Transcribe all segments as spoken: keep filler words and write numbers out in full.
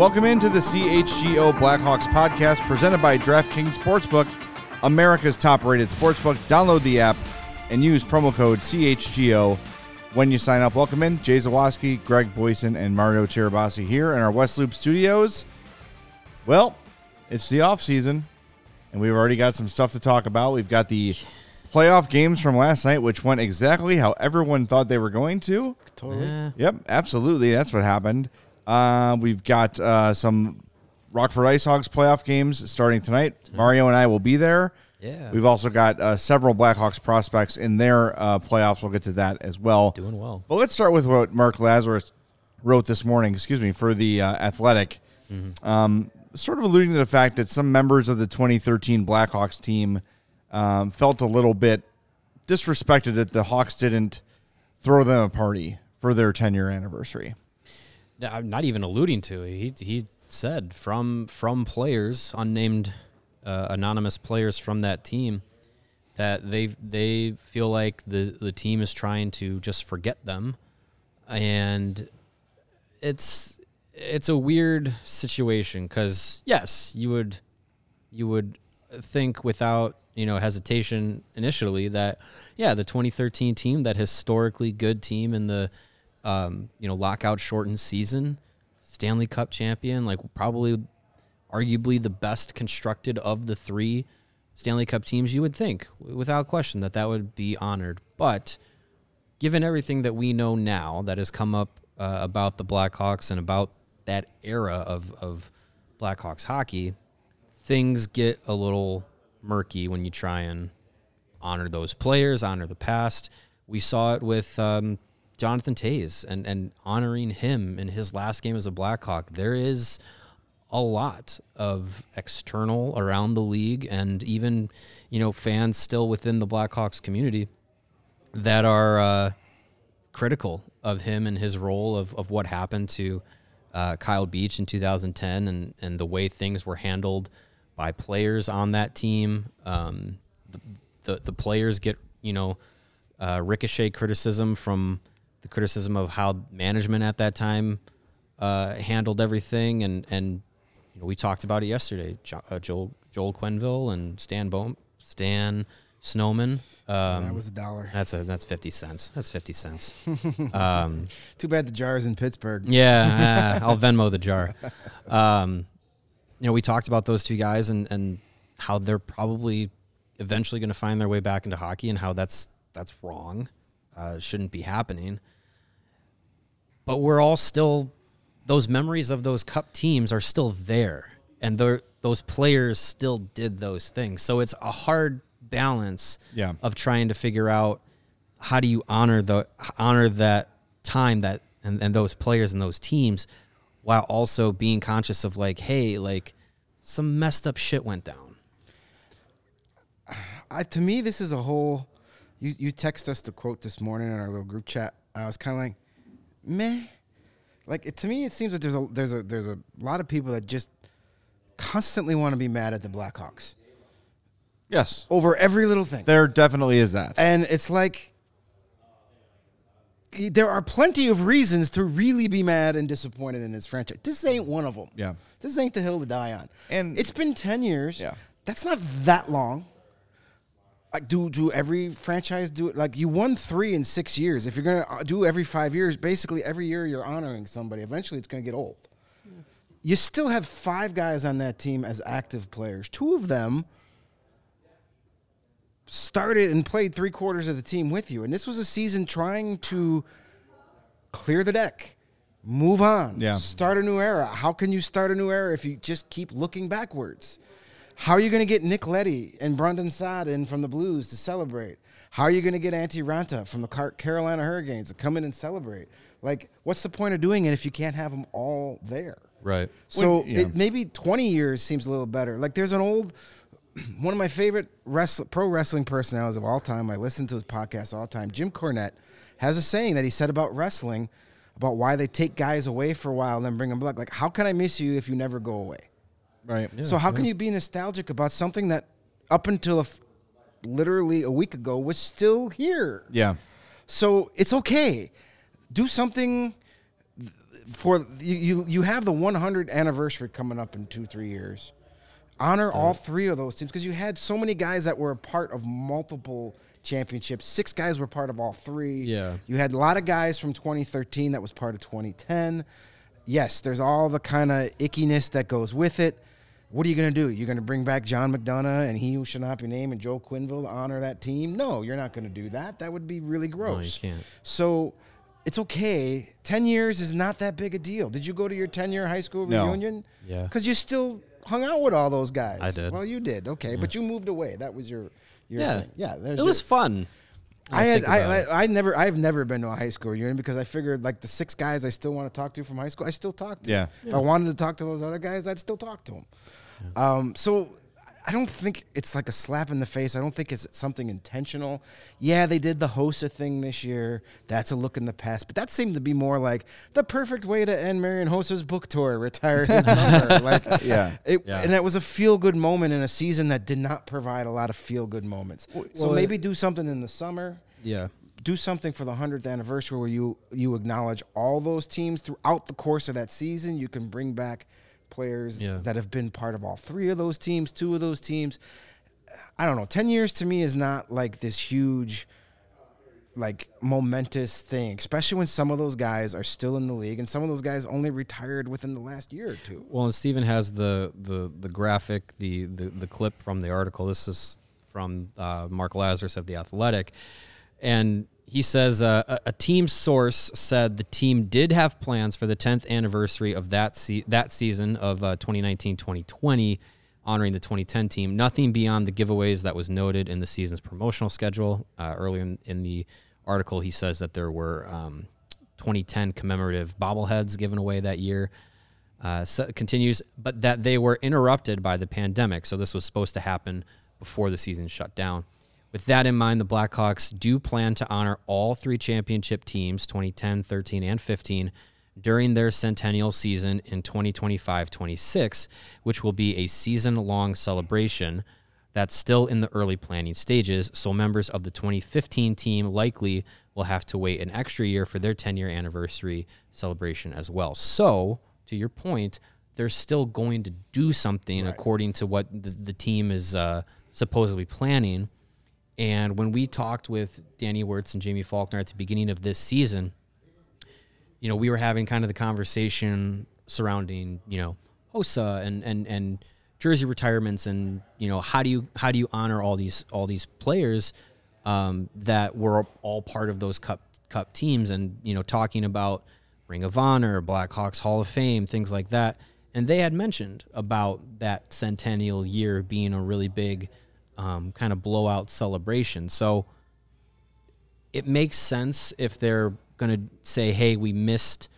Welcome into the C H G O Blackhawks podcast presented by DraftKings Sportsbook, America's top-rated sportsbook. Download the app and use promo code C H G O when you sign up. Welcome in, Jay Zawaski, Greg Boyson, and Mario Tirabassi here in our West Loop studios. Well, it's the off-season, and we've already got some stuff to talk about. We've got the playoff games from last night, which went exactly how everyone thought they were going to. Totally. Yeah. Yep, absolutely. That's what happened. Uh, we've got uh, some Rockford IceHogs playoff games starting tonight. Mario and I will be there. Yeah. We've also got uh, several Blackhawks prospects in their uh, playoffs. We'll get to that as well. Doing well. But let's start with what Mark Lazarus wrote this morning, excuse me, for the uh, Athletic, mm-hmm. um, sort of alluding to the fact that some members of the twenty thirteen Blackhawks team um, felt a little bit disrespected that the Hawks didn't throw them a party for their ten-year anniversary. I'm not even alluding to. He he said from from players, unnamed uh, anonymous players from that team, that they they feel like the, the team is trying to just forget them, and it's it's a weird situation because yes, you would you would think without you know hesitation initially that yeah the twenty thirteen team, that historically good team in the Um, you know, lockout shortened season, Stanley Cup champion, like probably arguably the best constructed of the three Stanley Cup teams, you would think, without question, that that would be honored. But given everything that we know now that has come up uh, about the Blackhawks and about that era of, of Blackhawks hockey, things get a little murky when you try and honor those players, honor the past. We saw it with... Um, Jonathan Toews and, and honoring him in his last game as a Blackhawk. There is a lot of external around the league and even, you know, fans still within the Blackhawks community that are uh, critical of him and his role of, of what happened to uh, Kyle Beach in two thousand ten and, and the way things were handled by players on that team. Um, the, the players get, you know, uh, ricochet criticism from the criticism of how management at that time uh, handled everything, and and you know, we talked about it yesterday. Jo- uh, Joel Joel Quenneville and Stan Bohm, Stan Snowman. Um, that was a dollar. That's a that's fifty cents. That's fifty cents. Um, Too bad the jar is in Pittsburgh. Yeah, uh, I'll Venmo the jar. Um, you know, we talked about those two guys and and how they're probably eventually going to find their way back into hockey, and how that's that's wrong. Uh, shouldn't be happening. But we're all still, those memories of those cup teams are still there. And those players still did those things. So it's a hard balance yeah. of trying to figure out how do you honor the honor that time that and, and those players and those teams while also being conscious of like, hey, like some messed up shit went down. I, to me, this is a whole... You you text us the quote this morning in our little group chat. I was kind of like, meh. Like it, to me, it seems that there's a there's a there's a lot of people that just constantly want to be mad at the Blackhawks. Yes, over every little thing. There definitely is that, and it's like there are plenty of reasons to really be mad and disappointed in this franchise. This ain't one of them. Yeah, this ain't the hill to die on. And it's been ten years. Yeah, that's not that long. Like, do do every franchise do it? Like, you won three in six years. If you're going to do every five years, basically every year you're honoring somebody. Eventually it's going to get old. Yeah. You still have five guys on that team as active players. Two of them started and played three quarters of the team with you. And this was a season trying to clear the deck, move on, yeah. start a new era. How can you start a new era if you just keep looking backwards? How are you going to get Nick Leddy and Brandon Saad in from the Blues to celebrate? How are you going to get Antti Ranta from the Carolina Hurricanes to come in and celebrate? Like, what's the point of doing it if you can't have them all there? Right. So when, yeah. it, maybe twenty years seems a little better. Like, there's an old, one of my favorite wrestler, pro wrestling personalities of all time. I listen to his podcast all the time. Jim Cornette has a saying that he said about wrestling, about why they take guys away for a while and then bring them back. Like, how can I miss you if you never go away? Right. Yeah, so how yeah. can you be nostalgic about something that up until a f- literally a week ago was still here? Yeah. So it's okay. Do something for you, you have the one hundredth anniversary coming up in two, three years. Honor all three of those teams because you had so many guys that were a part of multiple championships. Six guys were part of all three. Yeah. You had a lot of guys from twenty thirteen that was part of twenty ten. Yes, there's all the kind of ickiness that goes with it. What are you going to do? You're going to bring back John McDonough and He Who Shall Not Be Named and Joel Quenneville to honor that team? No, you're not going to do that. That would be really gross. No, you can't. So it's okay. Ten years is not that big a deal. Did you go to your ten-year high school no. reunion? Yeah. Because you still hung out with all those guys. I did. Well, you did. Okay, yeah. But you moved away. That was your, your yeah. thing. Yeah. It your, was fun. I had I, I I never I've never been to a high school reunion because I figured like the six guys I still want to talk to from high school I still talk to. Yeah. If yeah. I wanted to talk to those other guys, I'd still talk to them. Yeah. Um, so I don't think it's like a slap in the face. I don't think it's something intentional. Yeah, they did the Hosa thing this year. That's a look in the past. But that seemed to be more like the perfect way to end Marion Hosa's book tour, retire his number. Like, yeah. It, yeah. And that was a feel-good moment in a season that did not provide a lot of feel-good moments. Well, so well, maybe do something in the summer. Yeah. Do something for the one hundredth anniversary where you, you acknowledge all those teams throughout the course of that season. You can bring back players yeah. that have been part of all three of those teams, two of those teams. I don't know. Ten years to me is not like this huge, like momentous thing, especially when some of those guys are still in the league and some of those guys only retired within the last year or two. Well, and Steven has the the the graphic, the the, the clip from the article. This is from uh, Mark Lazarus of The Athletic. And he says uh, a, a team source said the team did have plans for the tenth anniversary of that se- that season of uh, twenty nineteen twenty twenty, honoring the twenty ten team. Nothing beyond the giveaways that was noted in the season's promotional schedule. Uh, earlier in, in the article, he says that there were um, twenty ten commemorative bobbleheads given away that year. Uh, so it continues, but that they were interrupted by the pandemic. So this was supposed to happen before the season shut down. With that in mind, the Blackhawks do plan to honor all three championship teams, twenty ten, thirteen, and fifteen, during their centennial season in twenty twenty-five twenty-six, which will be a season-long celebration that's still in the early planning stages, so members of the twenty fifteen team likely will have to wait an extra year for their ten-year anniversary celebration as well. So, to your point, they're still going to do something right, according to what the, the team is uh, supposedly planning. And when we talked with Danny Wirtz and Jamie Faulkner at the beginning of this season, you know, we were having kind of the conversation surrounding, you know, Hosa and and and jersey retirements, and you know, how do you how do you honor all these all these players um, that were all part of those cup cup teams, and you know, talking about Ring of Honor, Blackhawks Hall of Fame, things like that. And they had mentioned about that centennial year being a really big Um, kind of blowout celebration. So it makes sense if they're going to say, hey, we missed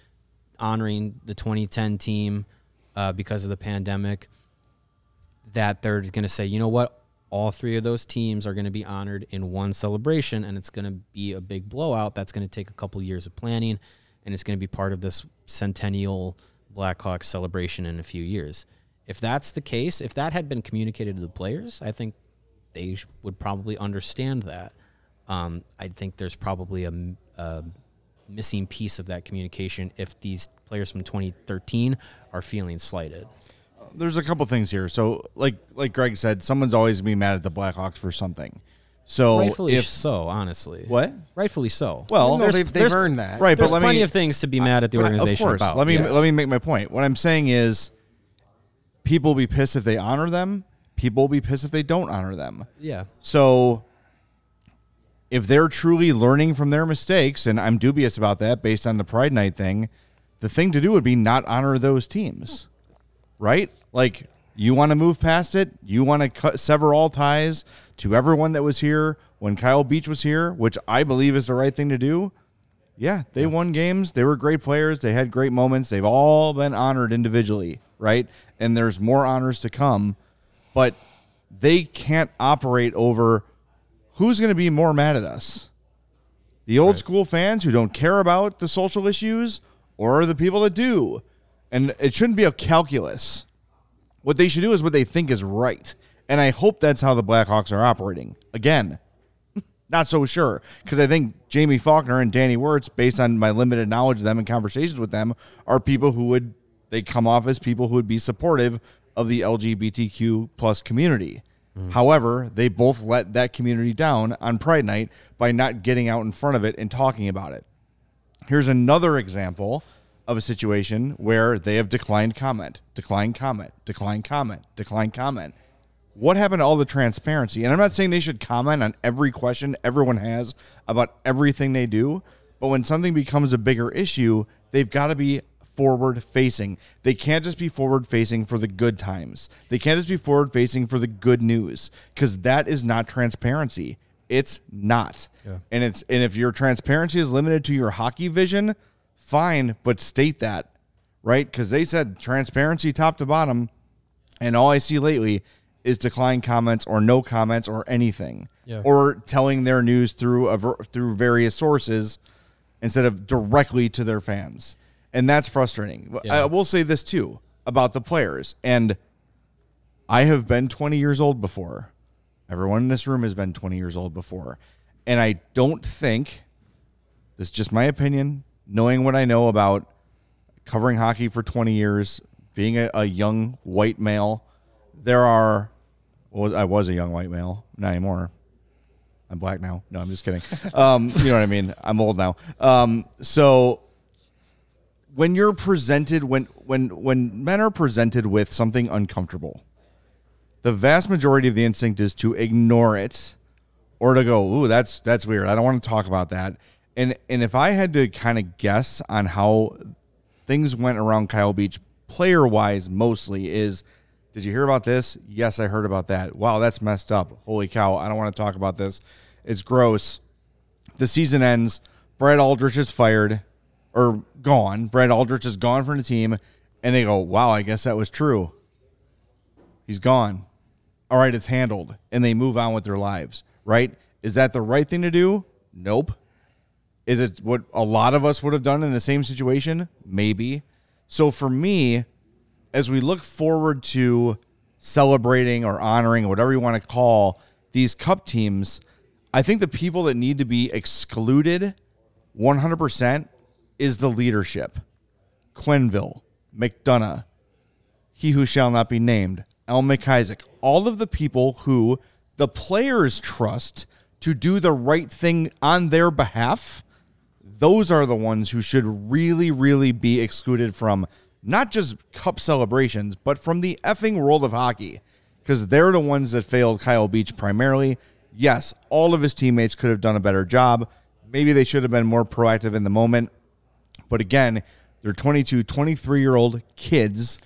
honoring the twenty ten team uh, because of the pandemic, that they're going to say, you know what, all three of those teams are going to be honored in one celebration, and it's going to be a big blowout. That's going to take a couple years of planning, and it's going to be part of this centennial Blackhawks celebration in a few years. If that's the case, if that had been communicated to the players, I think they would probably understand that. Um, I think there's probably a, a missing piece of that communication if these players from twenty thirteen are feeling slighted. There's a couple things here. So, like like Greg said, someone's always going to be mad at the Blackhawks for something. So rightfully if, so, honestly. What? Rightfully so. Well, there's, they've, they've there's, earned that. Right, there's but plenty me, of things to be mad at the organization about. Of course. About. Let me, yes. let me make my point. What I'm saying is people will be pissed if they honor them. People will be pissed if they don't honor them. Yeah. So if they're truly learning from their mistakes, and I'm dubious about that based on the Pride Night thing, the thing to do would be not honor those teams, right? Like, you want to move past it. You want to cut, sever all ties to everyone that was here when Kyle Beach was here, which I believe is the right thing to do. Yeah, they yeah. won games. They were great players. They had great moments. They've all been honored individually, right? And there's more honors to come. But they can't operate over who's going to be more mad at us. The old right. school fans who don't care about the social issues, or the people that do. And it shouldn't be a calculus. What they should do is what they think is right. And I hope that's how the Blackhawks are operating. Again, Not so sure, because I think Jamie Faulkner and Danny Wirtz, based on my limited knowledge of them and conversations with them, are people who would, they come off as people who would be supportive of the L G B T Q plus community. Mm-hmm. However, they both let that community down on Pride Night by not getting out in front of it and talking about it. Here's another example of a situation where they have declined comment, declined comment, declined comment, declined comment. What happened to all the transparency? And I'm not saying they should comment on every question everyone has about everything they do, but when something becomes a bigger issue, they've got to be forward-facing. They can't just be forward-facing for the good times. They can't just be forward-facing for the good news, because that is not transparency. It's not. Yeah. And it's and if your transparency is limited to your hockey vision, fine, but state that, right? Because they said transparency top to bottom, and all I see lately is decline comments or no comments or anything, yeah. or telling their news through a, through various sources instead of directly to their fans. And that's frustrating. Yeah. I will say this too about the players. And I have been twenty years old before. Everyone in this room has been twenty years old before. And I don't think, this is just my opinion, knowing what I know about covering hockey for twenty years, being a, a young white male, there are, well, I was a young white male, not anymore. I'm black now. No, I'm just kidding. Um, you know what I mean? I'm old now. Um, so when you're presented, when, when, when men are presented with something uncomfortable, the vast majority of the instinct is to ignore it or to go, ooh, that's, that's weird. I don't want to talk about that. And, and if I had to kind of guess on how things went around Kyle Beach player wise, mostly is, did you hear about this? Yes, I heard about that. Wow, that's messed up. Holy cow, I don't want to talk about this. It's gross. The season ends. Brad Aldrich is fired or gone. Brad Aldrich is gone from the team. And they go, wow, I guess that was true. He's gone. All right, it's handled. And they move on with their lives, right? Is that the right thing to do? Nope. Is it what a lot of us would have done in the same situation? Maybe. So for me, as we look forward to celebrating or honoring or whatever you want to call these cup teams, I think the people that need to be excluded one hundred percent is the leadership. Quenneville, McDonough, he who shall not be named, Al McIsaac, all of the people who the players trust to do the right thing on their behalf, those are the ones who should really, really be excluded from not just cup celebrations, but from the effing world of hockey, because they're the ones that failed Kyle Beach primarily. Yes, all of his teammates could have done a better job. Maybe they should have been more proactive in the moment. But again, they're twenty-two, twenty-three-year-old kids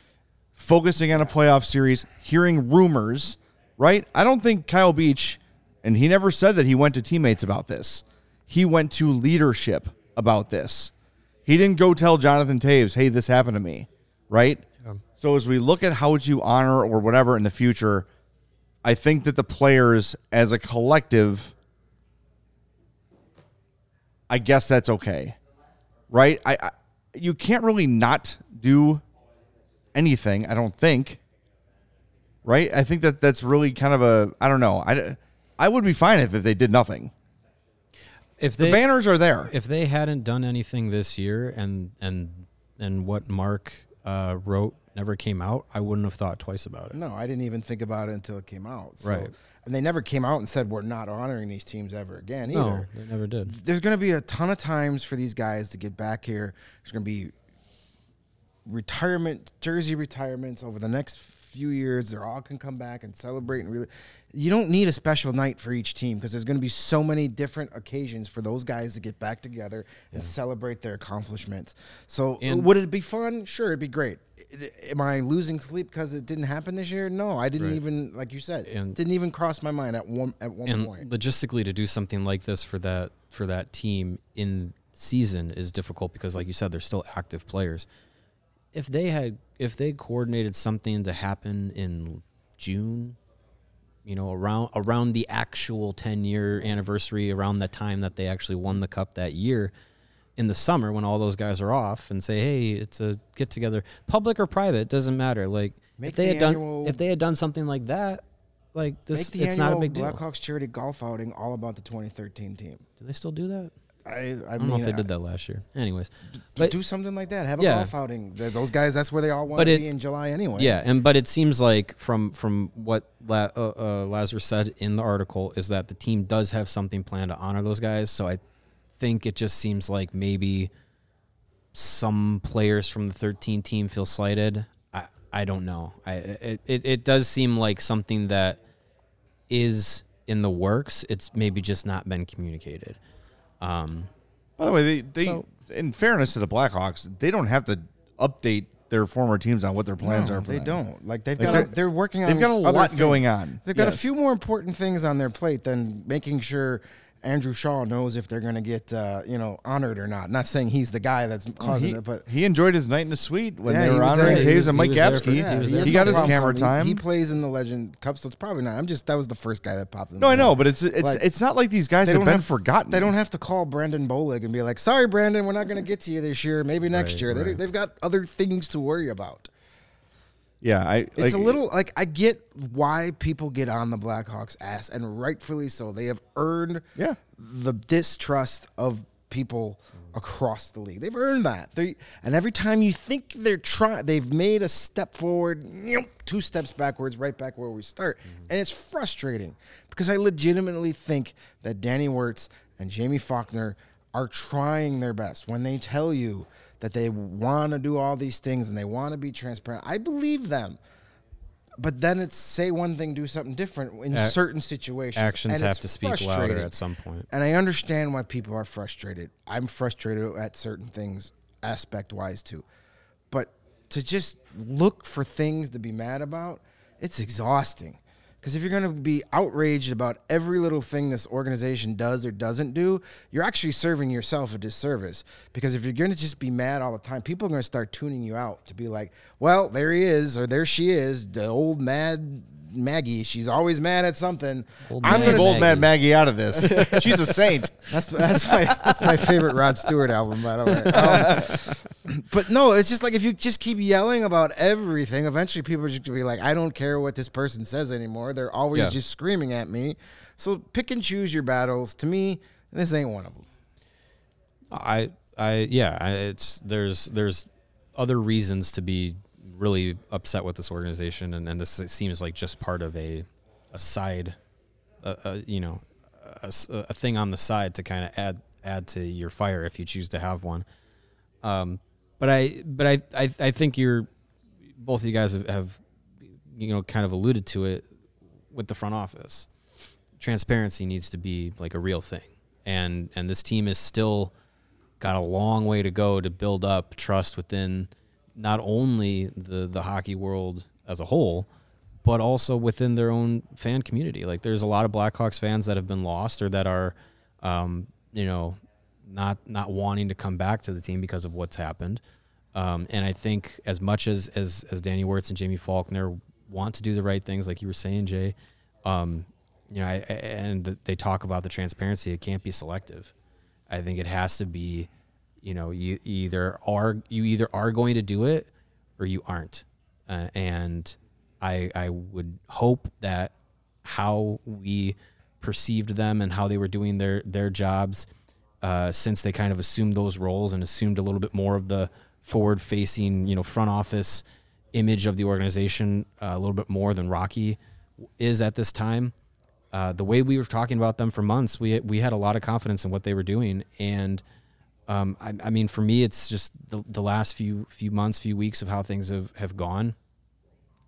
focusing on a playoff series, hearing rumors, right? I don't think Kyle Beach, and he never said that he went to teammates about this. He went to leadership about this. He didn't go tell Jonathan Toews, hey, this happened to me, right? Yeah. So as we look at how to honor or whatever in the future, I think that the players as a collective, I guess that's okay, right? I, I you can't really not do anything, I don't think, right? I think that that's really kind of a, I don't know. I, I would be fine if, if they did nothing. If they, the banners are there. If they hadn't done anything this year and and and what Mark uh, wrote never came out, I wouldn't have thought twice about it. No, I didn't even think about it until it came out. So. Right. And they never came out and said, we're not honoring these teams ever again either. No, they never did. There's going to be a ton of times for these guys to get back here. There's going to be retirement, jersey retirements over the next few years. They're all can come back and celebrate and really. You don't need a special night for each team because there's going to be so many different occasions for those guys to get back together and yeah. celebrate their accomplishments. So and would it be fun? Sure, it'd be great. Am I losing sleep because it didn't happen this year? No, I didn't right. even, like you said, and didn't even cross my mind at one at one and point. Logistically, to do something like this for that for that team in season is difficult because, like you said, they're still active players. If they had, if they coordinated something to happen in June, you know, around around the actual ten-year anniversary, around the time that they actually won the cup that year, in the summer when all those guys are off, and say, hey, it's a get-together, public or private, doesn't matter. Like if they had done, if they had done something like that, Like this, Make the it's not a big deal. Blackhawks charity golf outing all about the twenty thirteen team. Do they still do that? I, I, I don't mean, know if they I, did that last year. Anyways, d- but, do something like that. Have a yeah. golf outing. Those guys, that's where they all want but to it, be in July anyway. Yeah, and but it seems like from from what La, uh, uh, Lazarus said in the article is that the team does have something planned to honor those guys. So I think it just seems like maybe some players from the thirteen team feel slighted. I I don't know. I it it, it does seem like something that is in the works. It's maybe just not been communicated. Um, By the way, they, they so, in fairness to the Blackhawks, they don't have to update their former teams on what their plans no, are. For they them. don't. Like they've like got, they're, a, they're working on. They've got a lot things. going on. They've got yes. a few more important things on their plate than making sure Andrew Shaw knows if they're going to get uh, you know honored or not. Not saying he's the guy that's causing he, it, but he enjoyed his night in the suite when yeah, they were honoring Toews and Mike Gapsky. Yeah, he, he, he got his camera time. He, he plays in the Legend Cup, so it's probably not. I'm just that was the first guy that popped in. No, I know, but it's it's like, it's not like these guys have been have, forgotten. They don't have to call Brandon Bolig and be like, "Sorry, Brandon, we're not going to get to you this year. Maybe next right, year." Right. They, they've got other things to worry about. Yeah, I. Like, it's a little like I get why people get on the Blackhawks' ass, and rightfully so. They have earned yeah. the distrust of people across the league. They've earned that. They and every time you think they're trying, they've made a step forward, two steps backwards, right back where we start, mm-hmm. and it's frustrating because I legitimately think that Danny Wirtz and Jamie Faulkner are trying their best when they tell you that they want to do all these things and they want to be transparent. I believe them. But then it's say one thing, do something different in Ac- certain situations. Actions have to speak louder at some point. And I understand why people are frustrated. I'm frustrated at certain things aspect-wise too. But to just look for things to be mad about, it's exhausting. Because if you're going to be outraged about every little thing this organization does or doesn't do, you're actually serving yourself a disservice. Because if you're going to just be mad all the time, people are going to start tuning you out to be like, well, there he is or there she is, the old mad Maggie. She's always mad at something. Old I'm going to old mad Maggie out of this. She's a saint. That's that's my that's my favorite Rod Stewart album, by the way. Um, but no, it's just like if you just keep yelling about everything, eventually people are just going to be like, I don't care what this person says anymore. They're always yeah. just screaming at me. So pick and choose your battles. To me, this ain't one of them. I I yeah, I, it's there's there's other reasons to be really upset with this organization, and, and this seems like just part of a, a side, a, a, you know, a, a thing on the side to kind of add add to your fire if you choose to have one. Um, but I, but I, I, I think you're both of you guys have, have, you know, kind of alluded to it with the front office. Transparency needs to be like a real thing, and and this team is still got a long way to go to build up trust within not only the, the hockey world as a whole, but also within their own fan community. Like there's a lot of Blackhawks fans that have been lost or that are, um, you know, not, not wanting to come back to the team because of what's happened. Um, and I think as much as, as, as Danny Wirtz and Jamie Faulkner want to do the right things, like you were saying, Jay, um, you know, I, I, and they talk about the transparency, it can't be selective. I think it has to be, you know, you either are you either are going to do it or you aren't. Uh, and I I would hope that how we perceived them and how they were doing their, their jobs, uh, since they kind of assumed those roles and assumed a little bit more of the forward-facing, you know, front office image of the organization, uh, a little bit more than Rocky is at this time. Uh, the way we were talking about them for months, we we had a lot of confidence in what they were doing, and Um, I, I mean, for me, it's just the, the last few few months, few weeks of how things have, have gone.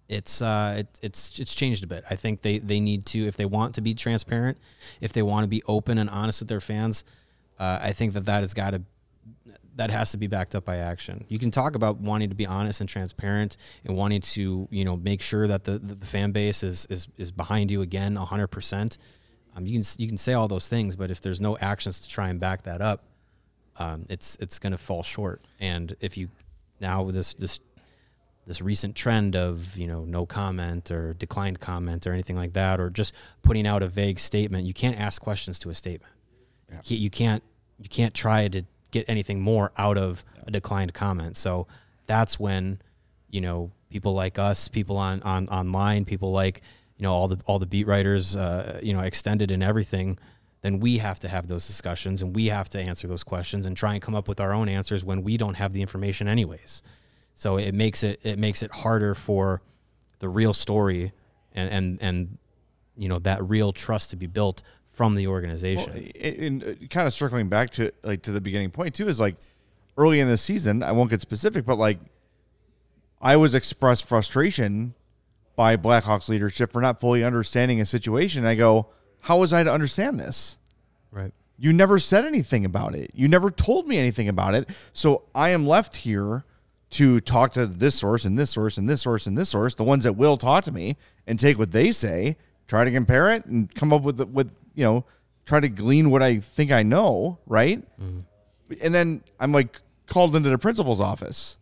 It's uh, it, it's it's changed a bit. I think they, they need to, if they want to be transparent, if they want to be open and honest with their fans, uh, I think that that has got to that has to be backed up by action. You can talk about wanting to be honest and transparent and wanting to, you know, make sure that the, the, the fan base is, is is behind you again one hundred percent. Um, you can you can say all those things, but if there's no actions to try and back that up, Um, it's it's going to fall short. And if you now with this this this recent trend of, you know, no comment or declined comment or anything like that, or just putting out a vague statement, you can't ask questions to a statement. Yeah. You, you can't you can't try to get anything more out of yeah. a declined comment. So that's when, you know, people like us, people on, on online, people like you know, all the all the beat writers, uh, you know, extended and everything, then we have to have those discussions and we have to answer those questions and try and come up with our own answers when we don't have the information anyways. So it makes it it makes it harder for the real story and and, and you know, that real trust to be built from the organization. Well, and, and kind of circling back to like to the beginning point too is like early in the season, I won't get specific, but like I was expressed frustration by Blackhawks leadership for not fully understanding a situation. And I go, how was I to understand this? Right. You never said anything about it. You never told me anything about it. So I am left here to talk to this source and this source and this source and this source, the ones that will talk to me, and take what they say, try to compare it and come up with, with you know, try to glean what I think I know, right? Mm-hmm. And then I'm like called into the principal's office.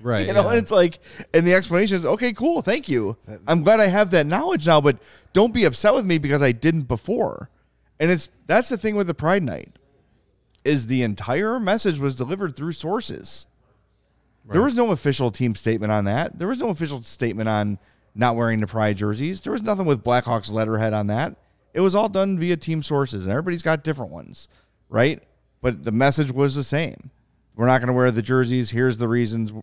Right. You know, yeah. And it's like, and the explanation is, okay, cool, thank you. I'm glad I have that knowledge now, but don't be upset with me because I didn't before. And it's that's the thing with the Pride Night, is the entire message was delivered through sources. Right. There was no official team statement on that. There was no official statement on not wearing the Pride jerseys. There was nothing with Blackhawks letterhead on that. It was all done via team sources, and everybody's got different ones, right? But the message was the same. We're not going to wear the jerseys. Here's the reasons why,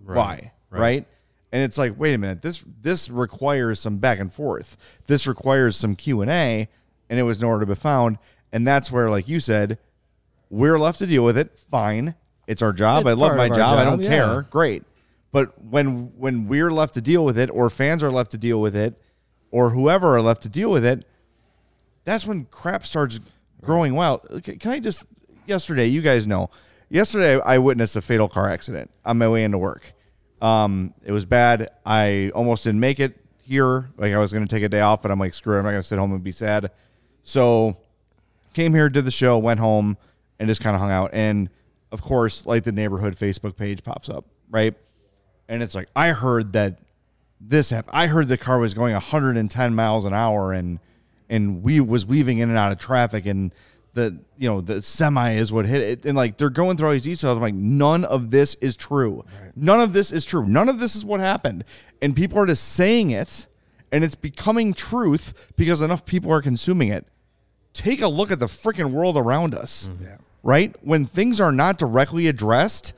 right, right. right? And it's like, wait a minute. This this requires some back and forth. This requires some Q and A, and it was nowhere to be found. And that's where, like you said, we're left to deal with it. Fine. It's our job. It's I love my job. job. I don't yeah. care. Great. But when when we're left to deal with it, or fans are left to deal with it, or whoever are left to deal with it, that's when crap starts growing wild. Can I just – yesterday, you guys know – Yesterday, I witnessed a fatal car accident on my way into work. Um, it was bad. I almost didn't make it here. Like, I was going to take a day off, but I'm like, screw it. I'm not going to sit home and be sad. So came here, did the show, went home, and just kind of hung out. And, of course, like the neighborhood Facebook page pops up, right? And it's like, I heard that this happened. I heard the car was going one hundred ten miles an hour, and and we was weaving in and out of traffic, and the, you know, the semi is what hit it. And like, they're going through all these details. I'm like, none of this is true. Right. None of this is true. None of this is what happened. And people are just saying it, and it's becoming truth because enough people are consuming it. Take a look at the freaking world around us, mm-hmm. right? When things are not directly addressed,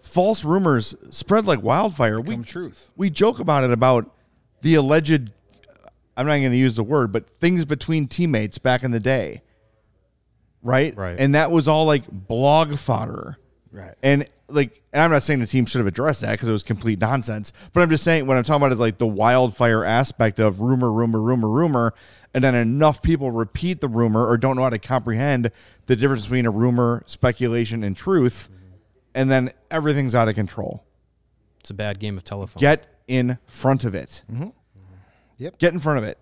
false rumors spread like wildfire. Become we, truth. We joke about it, about the alleged, I'm not going to use the word, but things between teammates back in the day. Right? Right. And that was all like blog fodder. Right. And like, and I'm not saying the team should have addressed that because it was complete nonsense, but I'm just saying what I'm talking about is like the wildfire aspect of rumor, rumor, rumor, rumor. And then enough people repeat the rumor or don't know how to comprehend the difference between a rumor, speculation, and truth. Mm-hmm. And then everything's out of control. It's a bad game of telephone. Get in front of it. Mm-hmm. Mm-hmm. Yep. Get in front of it.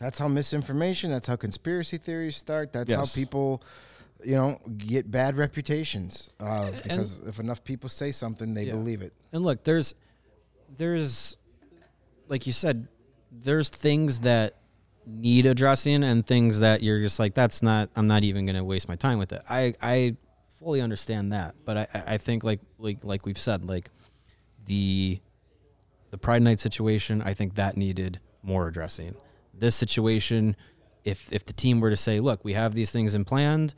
That's how misinformation, that's how conspiracy theories start, that's yes. how people, you know, get bad reputations. Uh, because and, if enough people say something, they yeah. believe it. And look, there's, there's, like you said, there's things that need addressing and things that you're just like, that's not, I'm not even going to waste my time with it. I, I fully understand that. But I, I think, like, like, like we've said, like, the, the Pride Night situation, I think that needed more addressing. This situation, if if the team were to say, look, we have these things in planned,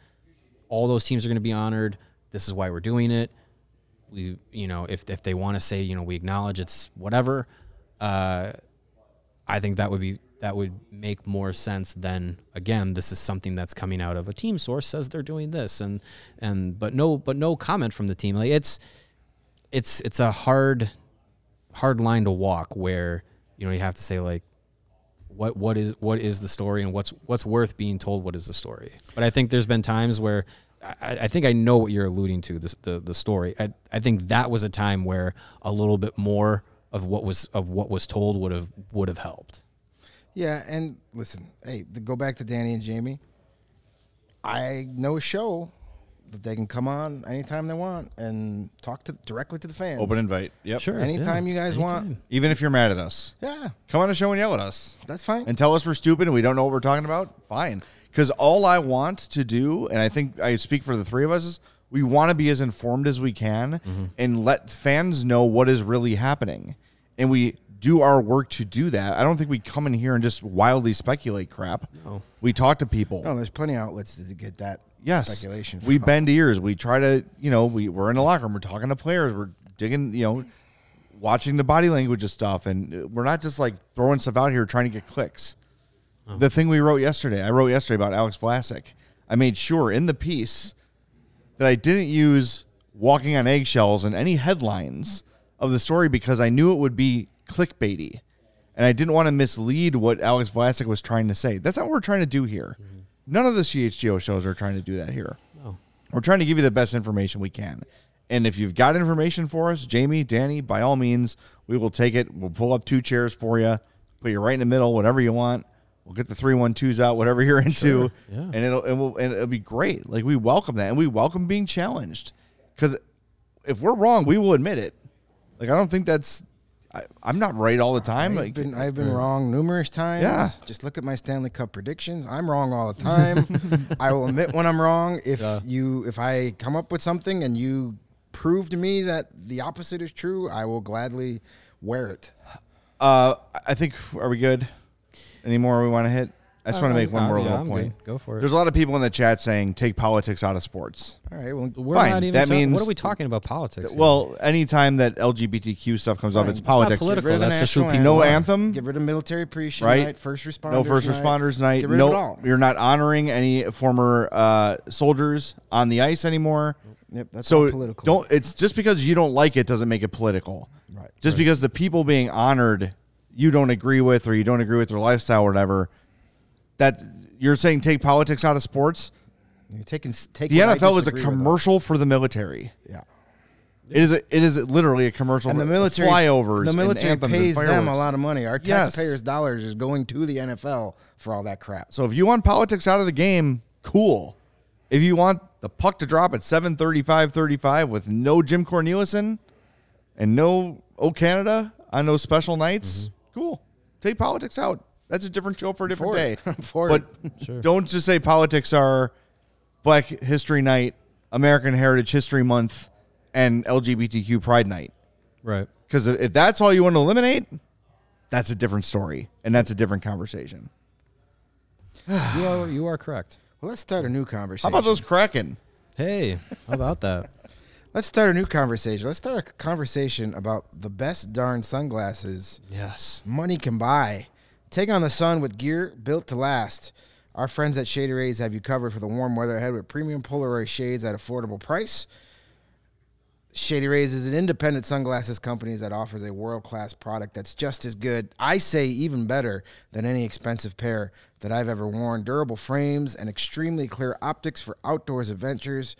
all those teams are going to be honored. This is why we're doing it. We, you know, if if they want to say, you know, we acknowledge it's whatever, uh, I think that would be that would make more sense than, again, this is something that's coming out of a team source says they're doing this, and and but no but no comment from the team. Like it's it's it's a hard hard line to walk where, you know, you have to say like, What what is what is the story and what's what's worth being told? What is the story? But I think there's been times where I, I think I know what you're alluding to, the the, the story. I, I think that was a time where a little bit more of what was of what was told would have would have helped. Yeah, and listen, hey, to go back to Danny and Jamie. I know a show that they can come on anytime they want and talk to directly to the fans. Open invite. Yep. Sure. Anytime yeah. you guys anytime. want. Even if you're mad at us. Yeah. Come on the show and yell at us. That's fine. And tell us we're stupid and we don't know what we're talking about. Fine. Because all I want to do, and I think I speak for the three of us, is we want to be as informed as we can mm-hmm. and let fans know what is really happening. And we do our work to do that. I don't think we come in here and just wildly speculate crap. No. We talk to people. No, there's plenty of outlets to get that yes. speculation from. We bend ears. We try to, you know, we, we're in the locker room. We're talking to players. We're digging, you know, watching the body language and stuff. And we're not just like throwing stuff out here trying to get clicks. Oh. The thing we wrote yesterday, I wrote yesterday about Alex Vlasic. I made sure in the piece that I didn't use walking on eggshells in any headlines of the story because I knew it would be clickbaity. And I didn't want to mislead what Alex Vlasic was trying to say. That's not what we're trying to do here. Mm-hmm. None of the C H G O shows are trying to do that here. No. We're trying to give you the best information we can. And if you've got information for us, Jamie, Danny, by all means, we will take it. We'll pull up two chairs for you, put you right in the middle, whatever you want. We'll get the three one twos out, whatever you're into, sure. yeah. and it'll and, we'll, and it'll be great. Like, we welcome that, and we welcome being challenged. Because if we're wrong, we will admit it. Like, I don't think that's... I, I'm not right all the time. I've, like, been, I've been wrong numerous times. Yeah. Just look at my Stanley Cup predictions. I'm wrong all the time. I will admit when I'm wrong. If yeah. you, if I come up with something and you prove to me that the opposite is true, I will gladly wear it. Uh, I think, are we good? Any more we want to hit? I just I want to make one more yeah, little I'm point. Good. Go for it. There's a lot of people in the chat saying take politics out of sports. All right, well, we're fine. Not even that talk- means what are we talking about politics? Th- well, anytime that L G B T Q stuff comes fine. up, it's, it's politics. Not political. That's just people. No anthem. Get rid of military appreciation right? night. First responders. No first responders night. night. Get rid no, of it all. You're not honoring any former uh, soldiers on the ice anymore. Yep, that's so all political. Don't. It's just because you don't like it doesn't make it political. Right. Just right. because the people being honored you don't agree with, or you don't agree with their lifestyle, or whatever. That you're saying take politics out of sports. You're taking take the N F L is a commercial for the military. Yeah, it is. A, it is literally a commercial. And the military the flyovers. The military and pays and them a lot of money. Our taxpayers' yes. dollars is going to the N F L for all that crap. So if you want politics out of the game, cool. If you want the puck to drop at seven thirty-five thirty-five with no Jim Cornelison and no O Canada on those special nights, mm-hmm. cool. Take politics out. That's a different show for a different day. But sure. don't just say politics are Black History Night, American Heritage History Month, and L G B T Q Pride Night. Right. Because if that's all you want to eliminate, that's a different story, and that's a different conversation. you, are, you are correct. Well, let's start a new conversation. How about those Kraken? Hey, how about that? Let's start a new conversation. Let's start a conversation about the best darn sunglasses yes. money can buy. Take on the sun with gear built to last. Our friends at Shady Rays have you covered for the warm weather ahead with premium Polaroid shades at affordable price. Shady Rays is an independent sunglasses company that offers a world-class product that's just as good, I say even better, than any expensive pair that I've ever worn. Durable frames and extremely clear optics for outdoors adventures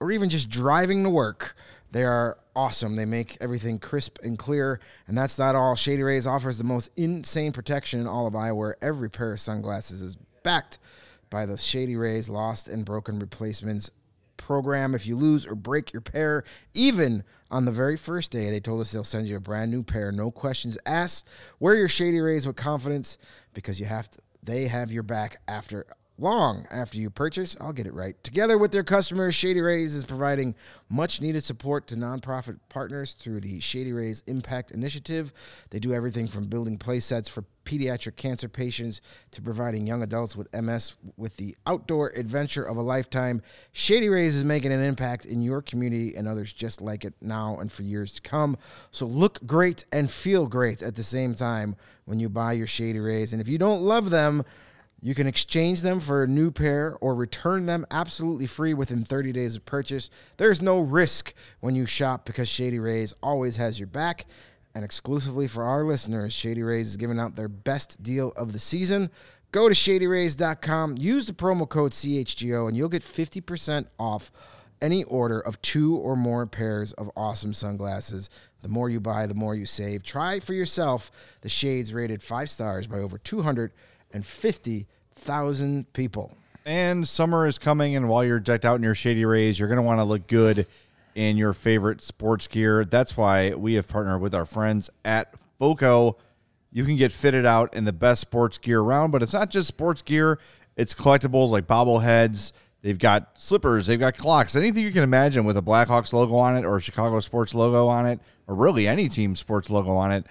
or even just driving to work. They are awesome. They make everything crisp and clear. And that's not all. Shady Rays offers the most insane protection in all of eyewear. Every pair of sunglasses is backed by the Shady Rays Lost and Broken Replacements program. If you lose or break your pair, even on the very first day, they told us they'll send you a brand new pair. No questions asked. Wear your Shady Rays with confidence because you have to, they have your back after long after you purchase. I'll get it right. Together with their customers, Shady Rays is providing much-needed support to nonprofit partners through the Shady Rays Impact Initiative. They do everything from building play sets for pediatric cancer patients to providing young adults with M S with the outdoor adventure of a lifetime. Shady Rays is making an impact in your community and others just like it now and for years to come. So look great and feel great at the same time when you buy your Shady Rays. And if you don't love them, you can exchange them for a new pair or return them absolutely free within thirty days of purchase. There's no risk when you shop because Shady Rays always has your back. And exclusively for our listeners, Shady Rays is giving out their best deal of the season. Go to shady rays dot com, use the promo code C H G O, and you'll get fifty percent off any order of two or more pairs of awesome sunglasses. The more you buy, the more you save. Try for yourself the shades rated five stars by over two hundred fifty thousand people. And summer is coming, and while you're decked out in your Shady Rays, you're going to want to look good in your favorite sports gear. That's why we have partnered with our friends at Foco. You can get fitted out in the best sports gear around, but it's not just sports gear. It's collectibles like bobbleheads. They've got slippers. They've got clocks. Anything you can imagine with a Blackhawks logo on it or a Chicago sports logo on it, or really any team sports logo on it.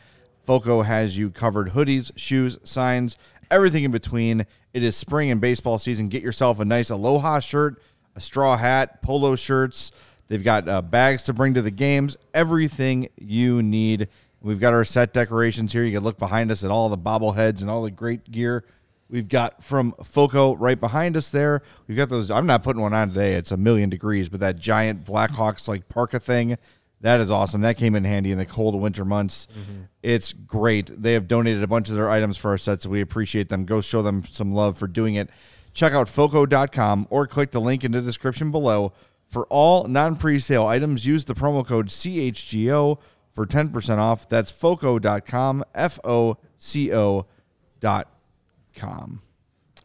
Foco has you covered: hoodies, shoes, signs, everything in between. It is spring and baseball season. Get yourself a nice Aloha shirt, a straw hat, polo shirts. They've got uh, bags to bring to the games, everything you need. We've got our set decorations here. You can look behind us at all the bobbleheads and all the great gear we've got from Foco right behind us there. We've got those. I'm not putting one on today. It's a million degrees, but that giant Blackhawks like parka thing, that is awesome. That came in handy in the cold winter months. Mm-hmm. It's great. They have donated a bunch of their items for our sets, so we appreciate them. Go show them some love for doing it. Check out Foco dot com or click the link in the description below. For all non-presale items, use the promo code C H G O for ten percent off. That's Foco dot com, F O C O dot com.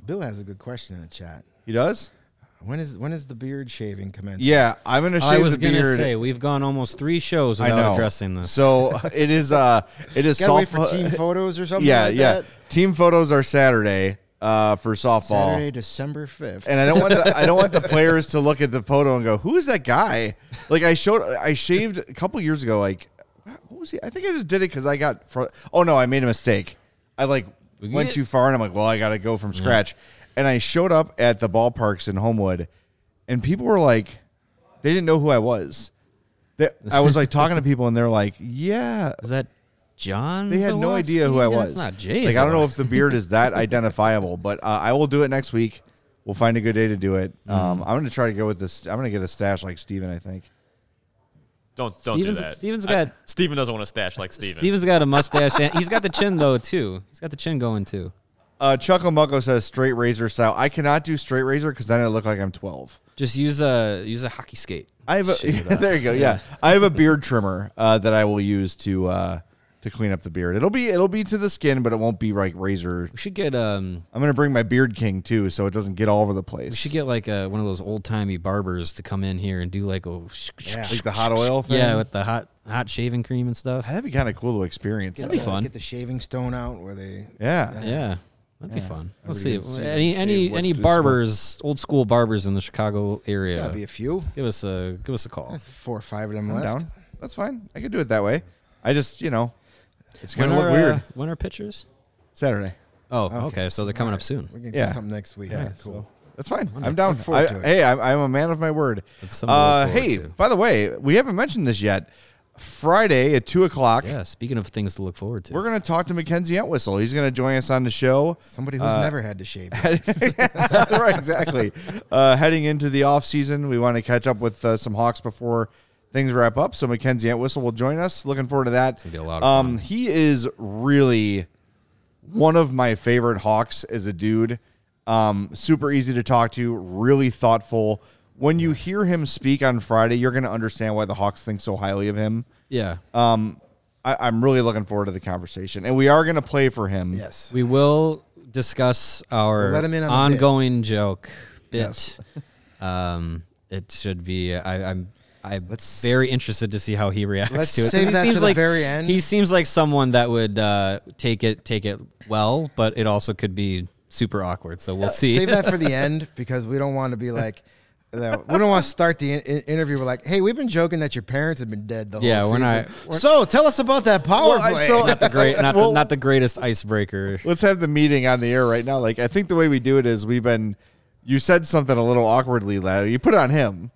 Bill has a good question in the chat. He does? When is when is the beard shaving commencing? Yeah, I'm going to shave the beard. I was going to say, we've gone almost three shows without addressing this. So it is uh, it is softball. Gotta wait for team photos or something yeah, like yeah. that? Yeah, yeah. Team photos are Saturday. Uh, for softball, Saturday, December fifth, and I don't want the, I don't want the players to look at the photo and go, "Who is that guy?" Like I showed, I shaved a couple years ago. Like, what was he? I think I just did it because I got. Fr- oh no, I made a mistake. I like went too far, and I'm like, "Well, I got to go from scratch." Mm-hmm. And I showed up at the ballparks in Homewood, and people were like, they didn't know who I was. They, I was like talking to people, and they're like, "Yeah, is that?" John They had Zawaski? No idea who I yeah, was. It's not Jay. Like, I don't know if the beard is that identifiable, but uh, I will do it next week. We'll find a good day to do it. Um, mm-hmm. I'm going to try to go with this. I'm going to get a stash like Steven, I think. Don't don't Steven's, do that. Steven's got I, Steven doesn't want a stash like Steven. Steven's got a mustache. And he's got the chin, though, too. He's got the chin going, too. Uh, Chuckle Mucko says straight razor style. I cannot do straight razor because then I look like I'm twelve. Just use a use a hockey skate. I have a, there you go. Yeah. I have a beard trimmer uh, that I will use to... Uh, to clean up the beard. It'll be it'll be to the skin, but it won't be like razor. We should get um I'm gonna bring my beard king too, so it doesn't get all over the place. We should get like a, one of those old timey barbers to come in here and do like a yeah. like the hot oil thing. Yeah, with the hot hot shaving cream and stuff. That'd be kinda cool to experience. That'd be fun. Get the shaving stone out where they Yeah. Yeah. yeah. That'd yeah. be fun. We'll see. see. Any any any barbers, old school barbers in the Chicago area. There's gotta be a few. Give us a give us a call. That's four or five of them I'm left. Down. That's fine. I could do it that way. I just, you know, it's going to look weird. Uh, when are pictures? Saturday. Oh, okay. okay so they're coming right. up soon. We're going to yeah. do something next week. Yeah, yeah cool. So that's fine. I'm, I'm down for it. Hey, I'm, I'm a man of my word. Uh, hey, to. By the way, we haven't mentioned this yet. Friday at two o'clock. Yeah, speaking of things to look forward to. We're going to talk to Mackenzie Entwistle. He's going to join us on the show. Somebody who's uh, never had to shave. Right, exactly. Uh, heading into the off season, we want to catch up with uh, some Hawks before things wrap up, so Mackenzie Entwistle will join us. Looking forward to that. It's gonna be a lot of um, fun. He is really one of my favorite Hawks as a dude. Um, super easy to talk to, really thoughtful. When you hear him speak on Friday, you're going to understand why the Hawks think so highly of him. Yeah. Um, I, I'm really looking forward to the conversation, and we are going to play for him. Yes. We will discuss our we'll let him in on ongoing bit. joke bit. Yes. um, it should be. I, I'm. I'm let's, very interested to see how he reacts let's to it. Save that to like, the very end. He seems like someone that would uh, take it take it well, but it also could be super awkward. So we'll yeah, see. Save that for the end because we don't want to be like, we don't want to start the in- interview. We're like, hey, we've been joking that your parents have been dead the yeah, whole season. Yeah, we're not. So tell us about that power well, play. So, not, the great, not, well, the, not the greatest icebreaker. Let's have the meeting on the air right now. Like, I think the way we do it is we've been. You said something a little awkwardly loud. You put it on him.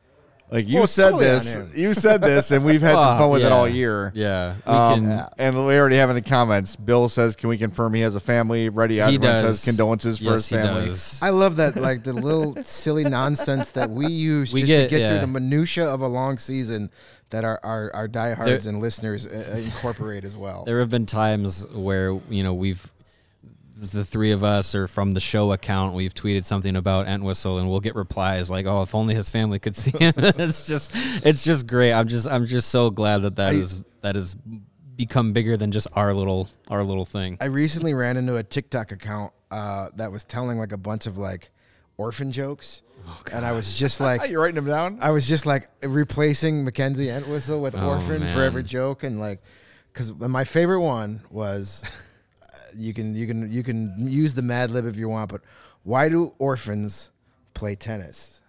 Like you well, said this, you said this, and we've had oh, some fun with yeah. it all year. Yeah, we um, can, and we already have in the comments. Bill says, "Can we confirm he has a family?" Reddy Osborne says, "Condolences yes, for his family." Does. I love that, like the little silly nonsense that we use we just get, to get yeah. through the minutia of a long season that our our, our diehards there, and listeners uh, incorporate as well. There have been times where you know we've. The three of us or from the show account, we've tweeted something about Entwistle and we'll get replies like, oh, if only his family could see him. it's just it's just great. I'm just I'm just so glad that that I, is that has become bigger than just our little our little thing. I recently ran into a TikTok account uh, that was telling like a bunch of like orphan jokes. Oh, and I was just like you're writing them down? I was just like replacing Mackenzie Entwistle with oh, orphan man. for every joke and like because my favorite one was You can you can you can use the Mad Lib if you want, but why do orphans play tennis?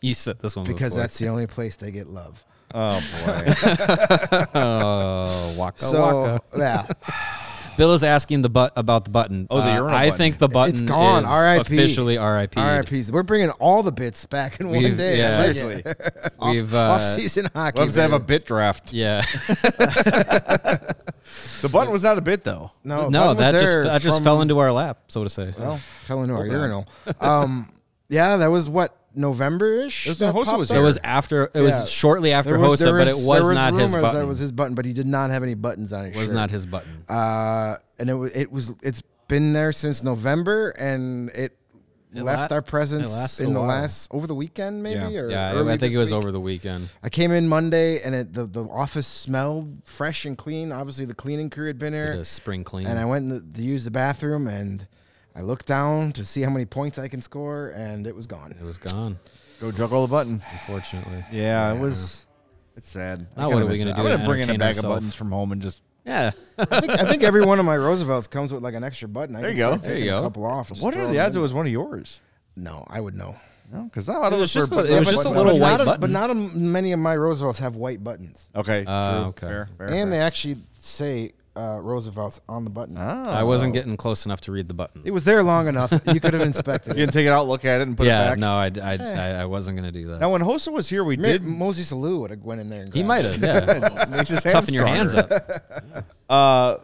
You said this one because before. That's the only place they get love. Oh, boy. oh, waka, so, waka. Yeah. Bill is asking the but about the button. Oh, the uh, urinal I button. think the button it's gone. Is R I P officially R I P. R I Ps. We're bringing all the bits back in We've, one day. Yeah. Seriously. We've, off, uh, off-season hockey. Let's have a bit draft. Yeah. The button was not a bit, though. No, no that just that just fell into our lap, so to say. Well, fell into our urinal. Um, yeah, that was what? November-ish? It was, it was after. It yeah. was shortly after was, Hosa, was, but it was not was his button. That was his button, but he did not have any buttons on his shirt. It was not his button. Uh, and it was. It was. It's been there since November, and it, it left la- our presence in the while. last over the weekend, maybe. Yeah, or yeah early I think it was week. over the weekend. I came in Monday, and it, the the office smelled fresh and clean. Obviously, the cleaning crew had been there. The spring clean. And I went to, to use the bathroom and. I looked down to see how many points I can score, and it was gone. It was gone. Go juggle the button. Unfortunately. Yeah, yeah. it was. It's sad. Now what are we going to do? I'm going to bring in a bag of buttons from home and just. Yeah. I, think, I think every one of my Roosevelts comes with like an extra button. I there you go. There you go. A couple off. What are the odds it was one of yours? No, I would know. No, because I thought it was just a, it was just a little white button. But not a, many of my Roosevelts have white buttons. Okay. Uh, okay. Fair, fair, and fair. They actually say. Uh, Roosevelt's on the button. Oh, I wasn't so. getting close enough to read the button. It was there long enough. You could have inspected it. You can take it out, look at it, and put yeah, it back? No, I, I, hey. I, I wasn't going to do that. Now, when Hosa was here, we Maybe did. Mosey Salou would have went in there and grabbed it. He might have, yeah. Just toughen your hands up. uh,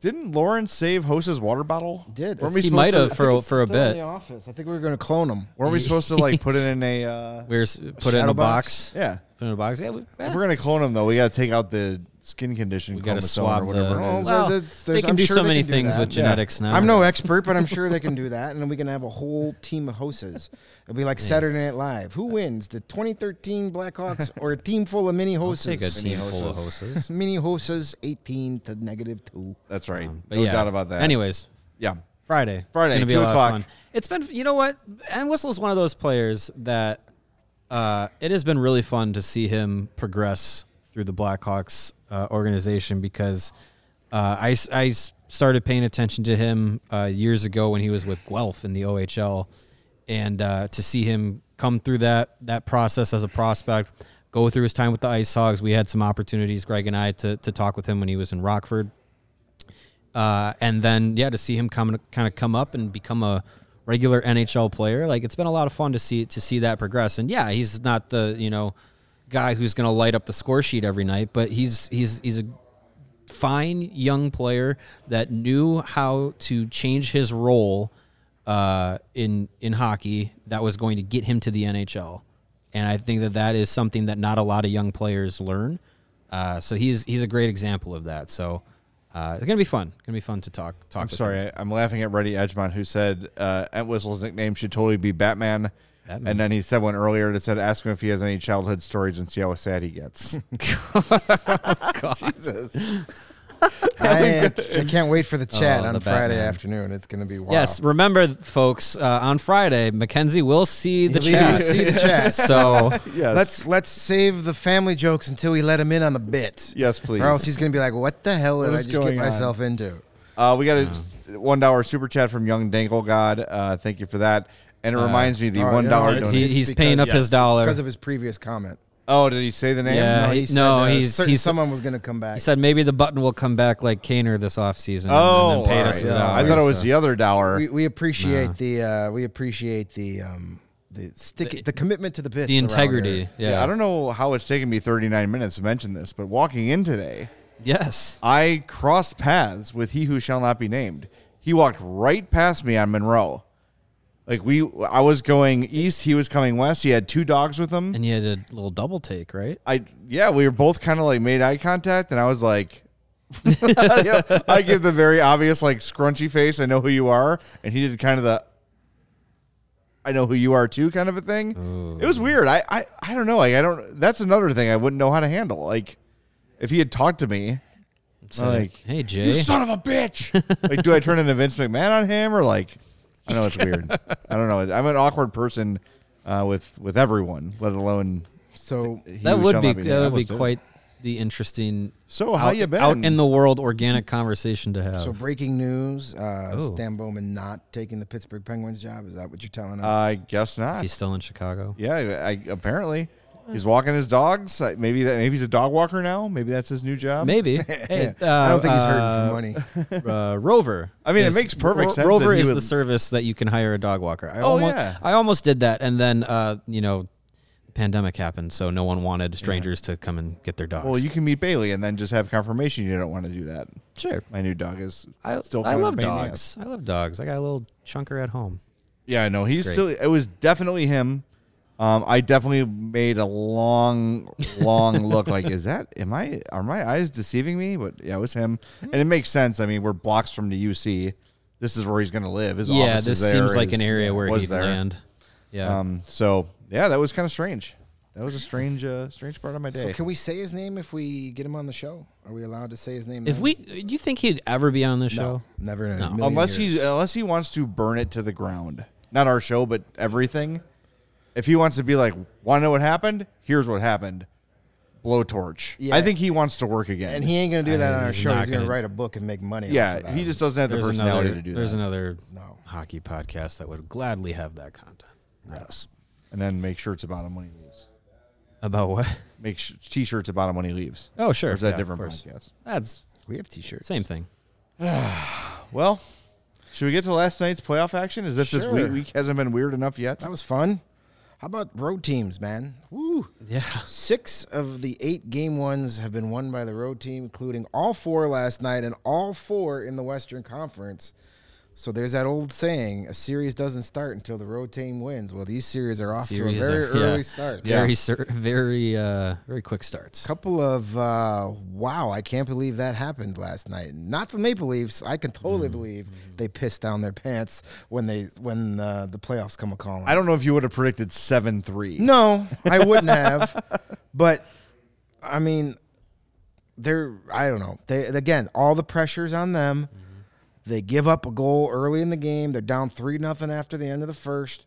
didn't Lauren save Hosa's water bottle? He did. We he might have for, for a bit. In the office. I think we were going to clone him. Weren't we supposed to like put it in a uh, We were Put it in a box? box? Yeah. Put it in a box? Yeah. We, yeah. If we're going to clone him, though, we got to take out the... Skin condition, we got to swab or whatever. The, well, well, there's, there's, they can I'm do sure so many things that. with genetics yeah. now. I'm no expert, but I'm sure they can do that, and then we can have a whole team of Hosas. It'll be like yeah. Saturday Night Live. Who wins, the twenty thirteen Blackhawks or a team full of mini Hosas? I'll take a team mini full Hosas. of Hosas. Mini Hosas, eighteen to negative two. That's right. Um, no yeah. doubt about that. Anyways, yeah, Friday, Friday, two o'clock. It's been, you know what? Entwistle is one of those players that uh, it has been really fun to see him progress through the Blackhawks uh, organization because uh, I, I started paying attention to him uh, years ago when he was with Guelph in the O H L, and uh, to see him come through that that process as a prospect, go through his time with the Ice Hogs. We had some opportunities, Greg and I, to to talk with him when he was in Rockford, uh, and then yeah, to see him come kind of come up and become a regular N H L player. Like, it's been a lot of fun to see to see that progress. And yeah, he's not the you know. guy who's going to light up the score sheet every night, but he's he's he's a fine young player that knew how to change his role uh, in in hockey that was going to get him to the N H L, and I think that that is something that not a lot of young players learn. Uh, so he's he's a great example of that. So uh, it's gonna be fun. It's gonna be fun to talk talk. I'm with sorry, him. I'm laughing at Reddy Edgemont, who said uh, Entwistle's nickname should totally be Batman. Batman. And then he said one earlier that said, ask him if he has any childhood stories and see how sad he gets. oh, Jesus. I, I can't wait for the chat oh, on the Friday Batman. afternoon. It's going to be wild. Yes, remember, folks, uh, on Friday, Mackenzie will see the He'll chat. see the chat. So yes. let's let's save the family jokes until we let him in on the bit. Yes, please. Or else he's going to be like, what the hell what did I just get myself on? into? Uh, we got a one dollar super chat from Young Dangle God. Uh, thank you for that. And it reminds uh, me the one dollar no, donation. He, he's because, paying up yes. his dollar. Because of his previous comment. Oh, did he say the name? Yeah, no, he no he's, he's... Someone was going to come back. He said maybe the button will come back like Kaner this offseason. Oh, and right. us yeah. dollar, I thought it was so. the other dollar. We, we appreciate nah. the... Uh, we appreciate the... Um, The, stick, the, the commitment to the bit. The integrity. Yeah. yeah. I don't know how it's taken me thirty-nine minutes to mention this, but walking in today... Yes. I crossed paths with He Who Shall Not Be Named. He walked right past me on Monroe. Like, we, I was going east, he was coming west. He had two dogs with him. And you had a little double take, right? I Yeah, we were both kind of, like, made eye contact, and I was like, you know, I give the very obvious, like, scrunchy face, I know who you are, and he did kind of the, I know who you are, too, kind of a thing. Ooh. It was weird. I, I, I don't know. Like, I don't, that's another thing I wouldn't know how to handle. Like, if he had talked to me, like, hey, Jay. You son of a bitch. Like, do I turn into Vince McMahon on him, or, like... I know it's weird. I don't know. I'm an awkward person uh, with with everyone, let alone. So that would be, be that would be quite the interesting. So how out, you been out in the world? Organic conversation to have. So breaking news: uh, Stan Bowman not taking the Pittsburgh Penguins job. Is that what you're telling us? I guess not. He's still in Chicago. Yeah, I, apparently. He's walking his dogs. Maybe that. Maybe he's a dog walker now. Maybe that's his new job. Maybe. Hey, uh, I don't think he's hurting uh, for money. Uh, Rover. I mean, is, it makes perfect Ro- sense. Rover is would... the service that you can hire a dog walker. I oh, almost, yeah. I almost did that, and then, uh, you know, the pandemic happened, so no one wanted strangers yeah. to come and get their dogs. Well, you can meet Bailey and then just have confirmation you don't want to do that. Sure. My new dog is I, still I love dogs. I love dogs. I got a little chunker at home. Yeah, I know. He's still... It was definitely him. Um, I definitely made a long, long look like, is that, am I, are my eyes deceiving me? But yeah, it was him. And it makes sense. I mean, we're blocks from the U C. This is where he's going to live. His yeah, office this is there. Seems like His, an area where he'd there. land. Yeah. Um, so yeah, that was kind of strange. That was a strange, uh, strange part of my day. So can we say his name if we get him on the show? Are we allowed to say his name? If now? we, do you think he'd ever be on the show? No, never. In no. a unless he, unless he wants to burn it to the ground, not our show, but everything. If he wants to be like, want to know what happened? Here's what happened. Blowtorch. Yeah. I think he wants to work again. And he ain't going to do that I mean, on our he's show. He's going to write a book and make money. Yeah, he just doesn't have there's the personality another, to do there's that. There's another no. hockey podcast that would gladly have that content. No. Yes. And then make shirts about him when he leaves. About what? Make sh- T-shirts about him when he leaves. Oh, sure. Or is that yeah, different podcast? That's, we have T-shirts. Same thing. Well, should we get to last night's playoff action? As if sure. this week, week hasn't been weird enough yet. That was fun. How about road teams, man? Woo. Yeah. Six of the eight game ones have been won by the road team, including all four last night and all four in the Western Conference. So there's that old saying, a series doesn't start until the road team wins. Well, these series are off series to a very are, early yeah. start. Very, yeah. ser- very, uh, very quick starts. Couple of, uh, wow, I can't believe that happened last night. Not the Maple Leafs. I can totally mm. believe they pissed down their pants when they when uh, the playoffs come a-calling. I don't know if you would have predicted seven three. No, I wouldn't have. But, I mean, they're, I don't know. They again, all the pressure's on them. Mm. They give up a goal early in the game. They're down three nothing after the end of the first.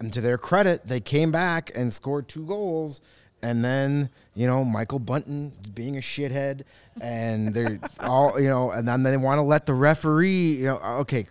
And to their credit, they came back and scored two goals. And then, you know, Michael Bunting being a shithead. And they're all, you know, and then they want to let the referee, you know, okay,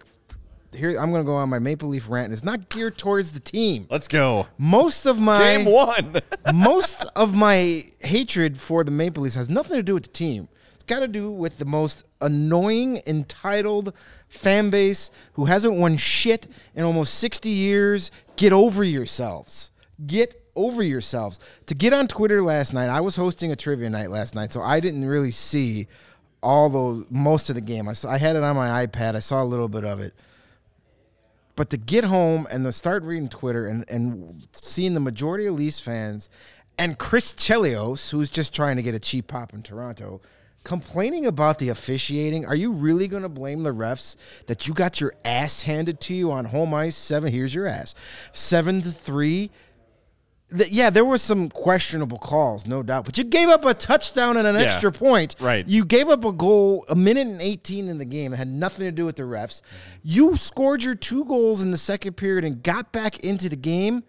here I'm going to go on my Maple Leaf rant. And it's not geared towards the team. Let's go. Most of my. Game one. Most of my hatred for the Maple Leafs has nothing to do with the team. Got to do with the most annoying, entitled fan base who hasn't won shit in almost sixty years. Get over yourselves. Get over yourselves. To get on Twitter last night, I was hosting a trivia night last night, so I didn't really see all those, most of the game. I, saw, I had it on my iPad. I saw a little bit of it. But to get home and to start reading Twitter and, and seeing the majority of Leafs fans and Chris Chelios, who's just trying to get a cheap pop in Toronto, complaining about the officiating. Are you really going to blame the refs that you got your ass handed to you on home ice? Seven, here's your ass. Seven to three. The, yeah, there were some questionable calls, no doubt. But you gave up a touchdown and an yeah, extra point. Right. You gave up a goal, a minute and eighteen in the game. It had nothing to do with the refs. You scored your two goals in the second period and got back into the game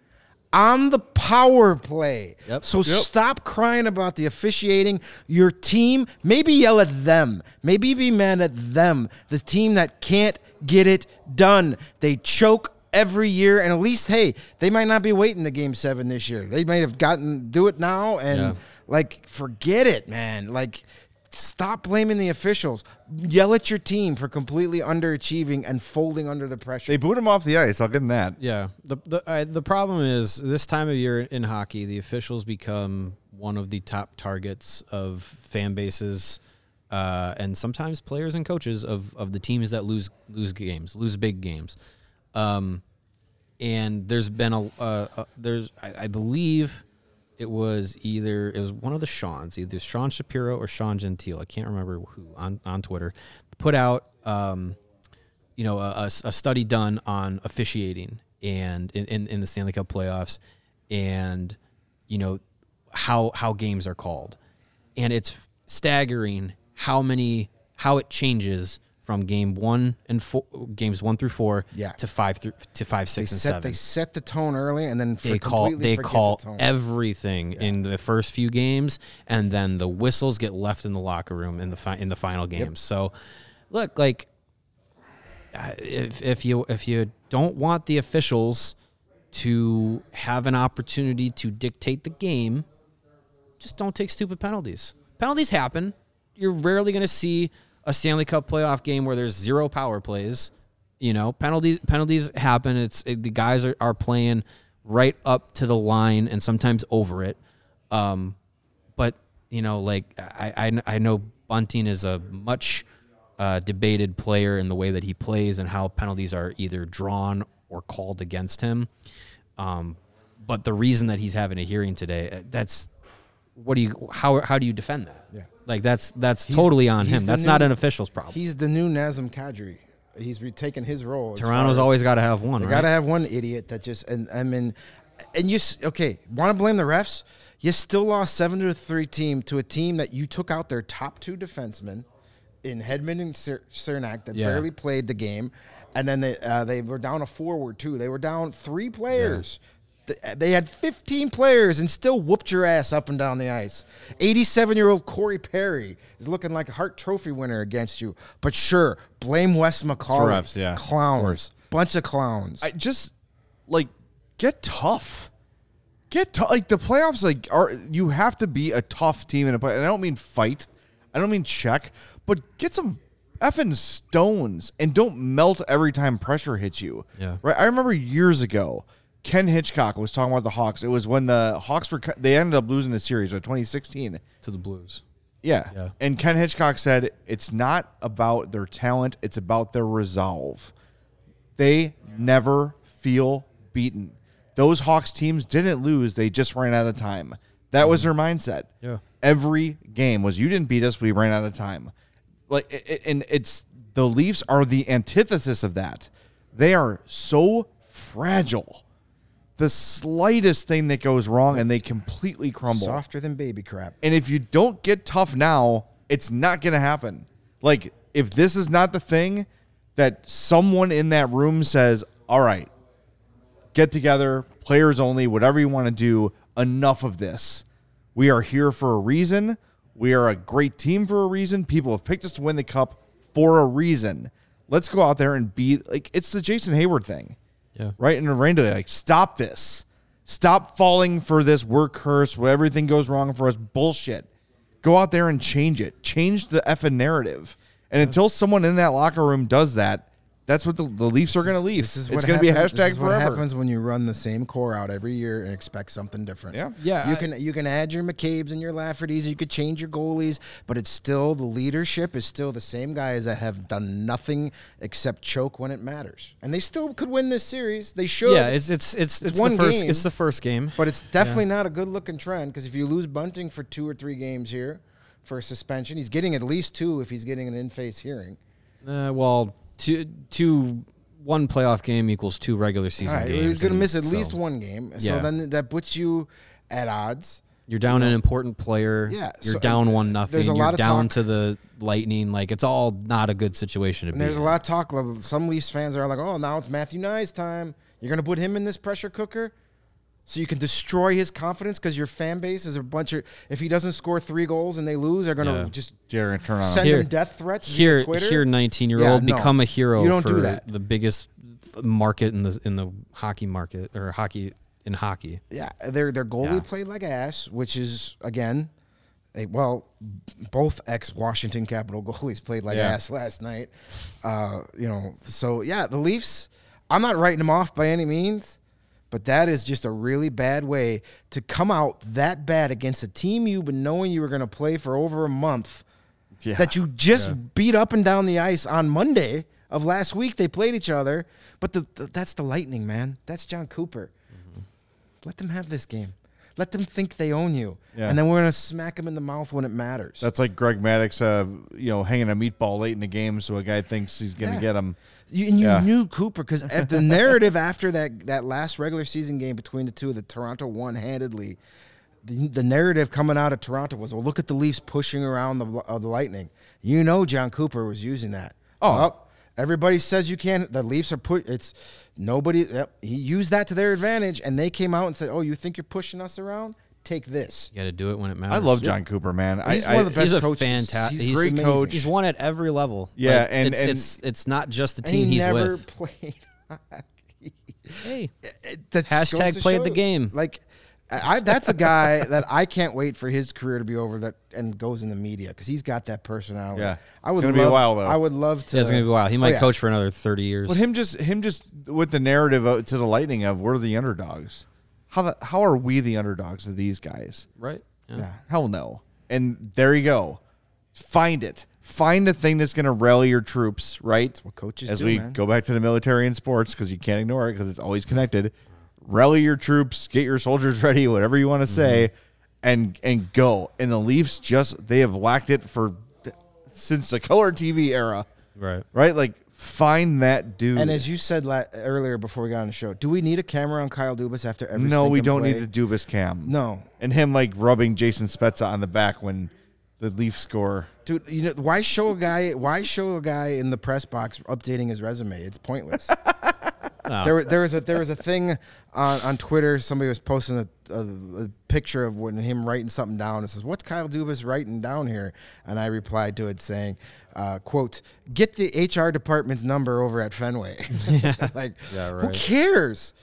on the power play. Yep. So yep. stop crying about the officiating. Your team, maybe yell at them. Maybe be mad at them. The team that can't get it done. They choke every year. And at least, hey, they might not be waiting to game seven this year. They might have gotten, do it now. And, yeah. like, forget it, man. Like, stop blaming the officials. Yell at your team for completely underachieving and folding under the pressure. They boot him off the ice. I'll give him that. Yeah. The the, I, the problem is this time of year in hockey, the officials become one of the top targets of fan bases uh, and sometimes players and coaches of, of the teams that lose lose games, lose big games. Um, and there's been a, uh, a there's I, I believe. It was either, it was one of the Sean's, either Sean Shapiro or Sean Gentile, I can't remember who, on, on Twitter, put out, um, you know, a, a study done on officiating and in, in, in the Stanley Cup playoffs and, you know, how how games are called. And it's staggering how many, how it changes from game one and four, games one through four, yeah. to five, through, to five, six, they and set, seven. They set the tone early, and then for they call they call the tone. everything yeah. in the first few games, and then the whistles get left in the locker room in the fi- in the final games. Yep. So, look, like if if you if you don't want the officials to have an opportunity to dictate the game, just don't take stupid penalties. Penalties happen. You're rarely going to see a Stanley Cup playoff game where there's zero power plays. You know, penalties penalties happen. It's it, the guys are, are playing right up to the line and sometimes over it. Um, but, you know, like I, I, I know Bunting is a much uh, debated player in the way that he plays and how penalties are either drawn or called against him. Um, but the reason that he's having a hearing today, that's what do you how how do you defend that? Yeah. Like that's that's he's, totally on him. That's new, not an official's problem. He's the new Nazem Kadri. He's retaken his role. Toronto's always got to have one. They right? got to have one idiot that just and I mean, and you okay? Want to blame the refs? You still lost seven to a three team to a team that you took out their top two defensemen in Hedman and Cer- Cernak that yeah. barely played the game, and then they uh, they were down a forward too. They were down three players. Yeah. They had fifteen players and still whooped your ass up and down the ice. eighty-seven-year-old Corey Perry is looking like a Hart Trophy winner against you. But sure, blame Wes McCauley. Refs, yeah. Clowns. Bunch of clowns. I just, like, get tough. Get tough. Like, the playoffs, like, are you have to be a tough team in a play. And I don't mean fight. I don't mean check. But get some effing stones and don't melt every time pressure hits you. Yeah. Right? I remember years ago, Ken Hitchcock was talking about the Hawks. It was when the Hawks were they ended up losing the series in twenty sixteen to the Blues. Yeah. yeah. And Ken Hitchcock said it's not about their talent, it's about their resolve. They never feel beaten. Those Hawks teams didn't lose, they just ran out of time. That was their mindset. Yeah. Every game was you didn't beat us, we ran out of time. Like and it's the Leafs are the antithesis of that. They are so fragile. The slightest thing that goes wrong, and they completely crumble. Softer than baby crap. And if you don't get tough now, it's not going to happen. Like, if this is not the thing that someone in that room says, all right, get together, players only, whatever you want to do, enough of this. We are here for a reason. We are a great team for a reason. People have picked us to win the cup for a reason. Let's go out there and be like, it's the Jason Hayward thing. Yeah. Right in the rain delay, like stop this, stop falling for this. We're cursed. Where everything goes wrong for us, bullshit. Go out there and change it. Change the effing narrative. And yeah. until someone in that locker room does that, that's what the, the Leafs this are going to leave. This is it's going to be a hashtag this is forever. What happens when you run the same core out every year and expect something different? Yeah, yeah. You I, can you can add your McCabe's and your Lafferty's. You could change your goalies, but it's still the leadership is still the same guys that have done nothing except choke when it matters, and they still could win this series. They should. Yeah, it's it's it's, it's, it's one the first, game. It's the first game, but it's definitely yeah. not a good looking trend because if you lose Bunting for two or three games here for a suspension, he's getting at least two if he's getting an in-face hearing. Uh, well. Two, two, one playoff game equals two regular season right, games. He's going to miss at so. least one game. So yeah. then that puts you at odds. You're down you know? an important player. Yeah, You're so, down one nothing. You're down talk. to the Lightning. Like, it's all not a good situation to and be There's in. a lot of talk. Some Leafs fans are like, oh, now it's Matthew Nye's time. You're going to put him in this pressure cooker so you can destroy his confidence because your fan base is a bunch of – if he doesn't score three goals and they lose, they're going to yeah. just – Turn on. Send here, him death threats here, via Twitter. Here, nineteen-year-old, yeah, no. become a hero you don't for do that. the biggest market in the in the hockey market or hockey in hockey. Yeah, their their goalie yeah. played like ass, which is again, a, well, both ex-Washington Capitol goalies played like yeah. ass last night. Uh, you know, so yeah, the Leafs. I'm not writing them off by any means, but that is just a really bad way to come out that bad against a team you've been knowing you were going to play for over a month. Yeah, that you just yeah. beat up and down the ice on Monday of last week. They played each other, but the, the, that's the Lightning, man. That's John Cooper. Mm-hmm. Let them have this game. Let them think they own you, yeah. and then we're going to smack them in the mouth when it matters. That's like Greg Maddux, uh, you know, hanging a meatball late in the game so a guy thinks he's going to yeah. get him. You, and you yeah. knew Cooper because the narrative after that, that last regular season game between the two of the Toronto one-handedly, The, the narrative coming out of Toronto was, well, look at the Leafs pushing around the uh, the Lightning. You know John Cooper was using that. Oh, well, everybody says you can't. The Leafs are put. It's nobody. Yep, he used that to their advantage, and they came out and said, oh, you think you're pushing us around? Take this. You got to do it when it matters. I love John yeah. Cooper, man. He's I, one of the best he's a coaches. Fantastic, he's a great amazing. coach. He's won at every level. Yeah, like, and, it's, and it's it's not just the team and he he's never with. Played hockey. Hey, that hashtag played the game. Like, I, that's a guy that I can't wait for his career to be over that and goes in the media because he's got that personality. Yeah, I would. It's gonna love, be a while though. I would love to. Yeah, it's gonna be a while. He might oh, yeah. coach for another thirty years. But him just him just with the narrative of, to the Lightning of we're the underdogs. How the, how are we the underdogs of these guys? Right. Yeah. yeah. Hell no. And there you go. Find it. Find a thing that's going to rally your troops. Right. That's what coaches As do, As we man. go back to the military and sports, because you can't ignore it, because it's always connected. Rally your troops, get your soldiers ready, whatever you want to say, and and go. And the Leafs just, they have lacked it for since the color T V era. Right. Right? Like, find that dude. And as you said la- earlier before we got on the show, do we need a camera on Kyle Dubas after every No, we don't play? need the Dubas cam. No. And him, like, rubbing Jason Spezza on the back when the Leafs score. Dude, you know, why show a guy, why show a guy in the press box updating his resume? It's pointless. No. There, there was a there was a thing on, on Twitter. Somebody was posting a, a, a picture of when him writing something down. It says, "What's Kyle Dubas writing down here?" And I replied to it saying, uh, "Quote: Get the H R department's number over at Fenway." Yeah. Like, yeah, right. Who cares?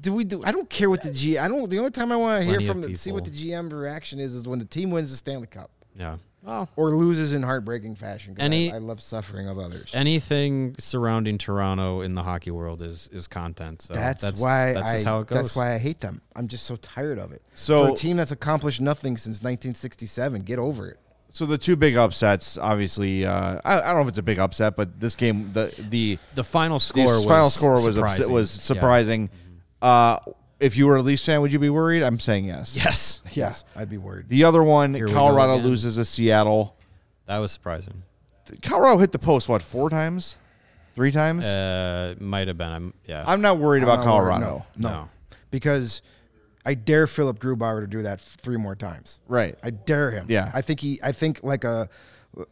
Do we do? I don't care what the G. I don't. The only time I want to hear from the, see what the G M reaction is is when the team wins the Stanley Cup. Yeah. Oh. Or loses in heartbreaking fashion. Any, I, I love suffering of others. Anything surrounding Toronto in the hockey world is is content. So that's, that's why that's I, how it goes. That's why I hate them. I'm just so tired of it. So, for a team that's accomplished nothing since nineteen sixty-seven, get over it. So the two big upsets, obviously. Uh, I, I don't know if it's a big upset, but this game, the the the final score, the final was score was surprising. Ups- was surprising. Yeah. Uh, If you were a Leafs fan, would you be worried? I'm saying yes. Yes. Yes. I'd be worried. The other one, Here Colorado loses to Seattle. That was surprising. Colorado hit the post, what, four times? Three times? Uh, might have been. I'm, yeah. I'm not worried I'm about not Colorado. Worried. No, no. No. Because I dare Philipp Grubauer to do that three more times. Right. I dare him. Yeah. I think he. I think like a...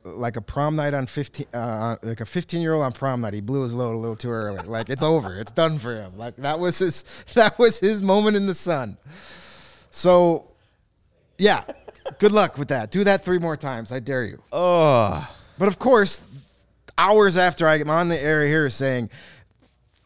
Like a prom night on fifteen, uh, like a fifteen-year-old on prom night, he blew his load a little too early. Like it's over, it's done for him. Like that was his, that was his moment in the sun. So, yeah, good luck with that. Do that three more times, I dare you. Oh, but of course, hours after I'm on the air here saying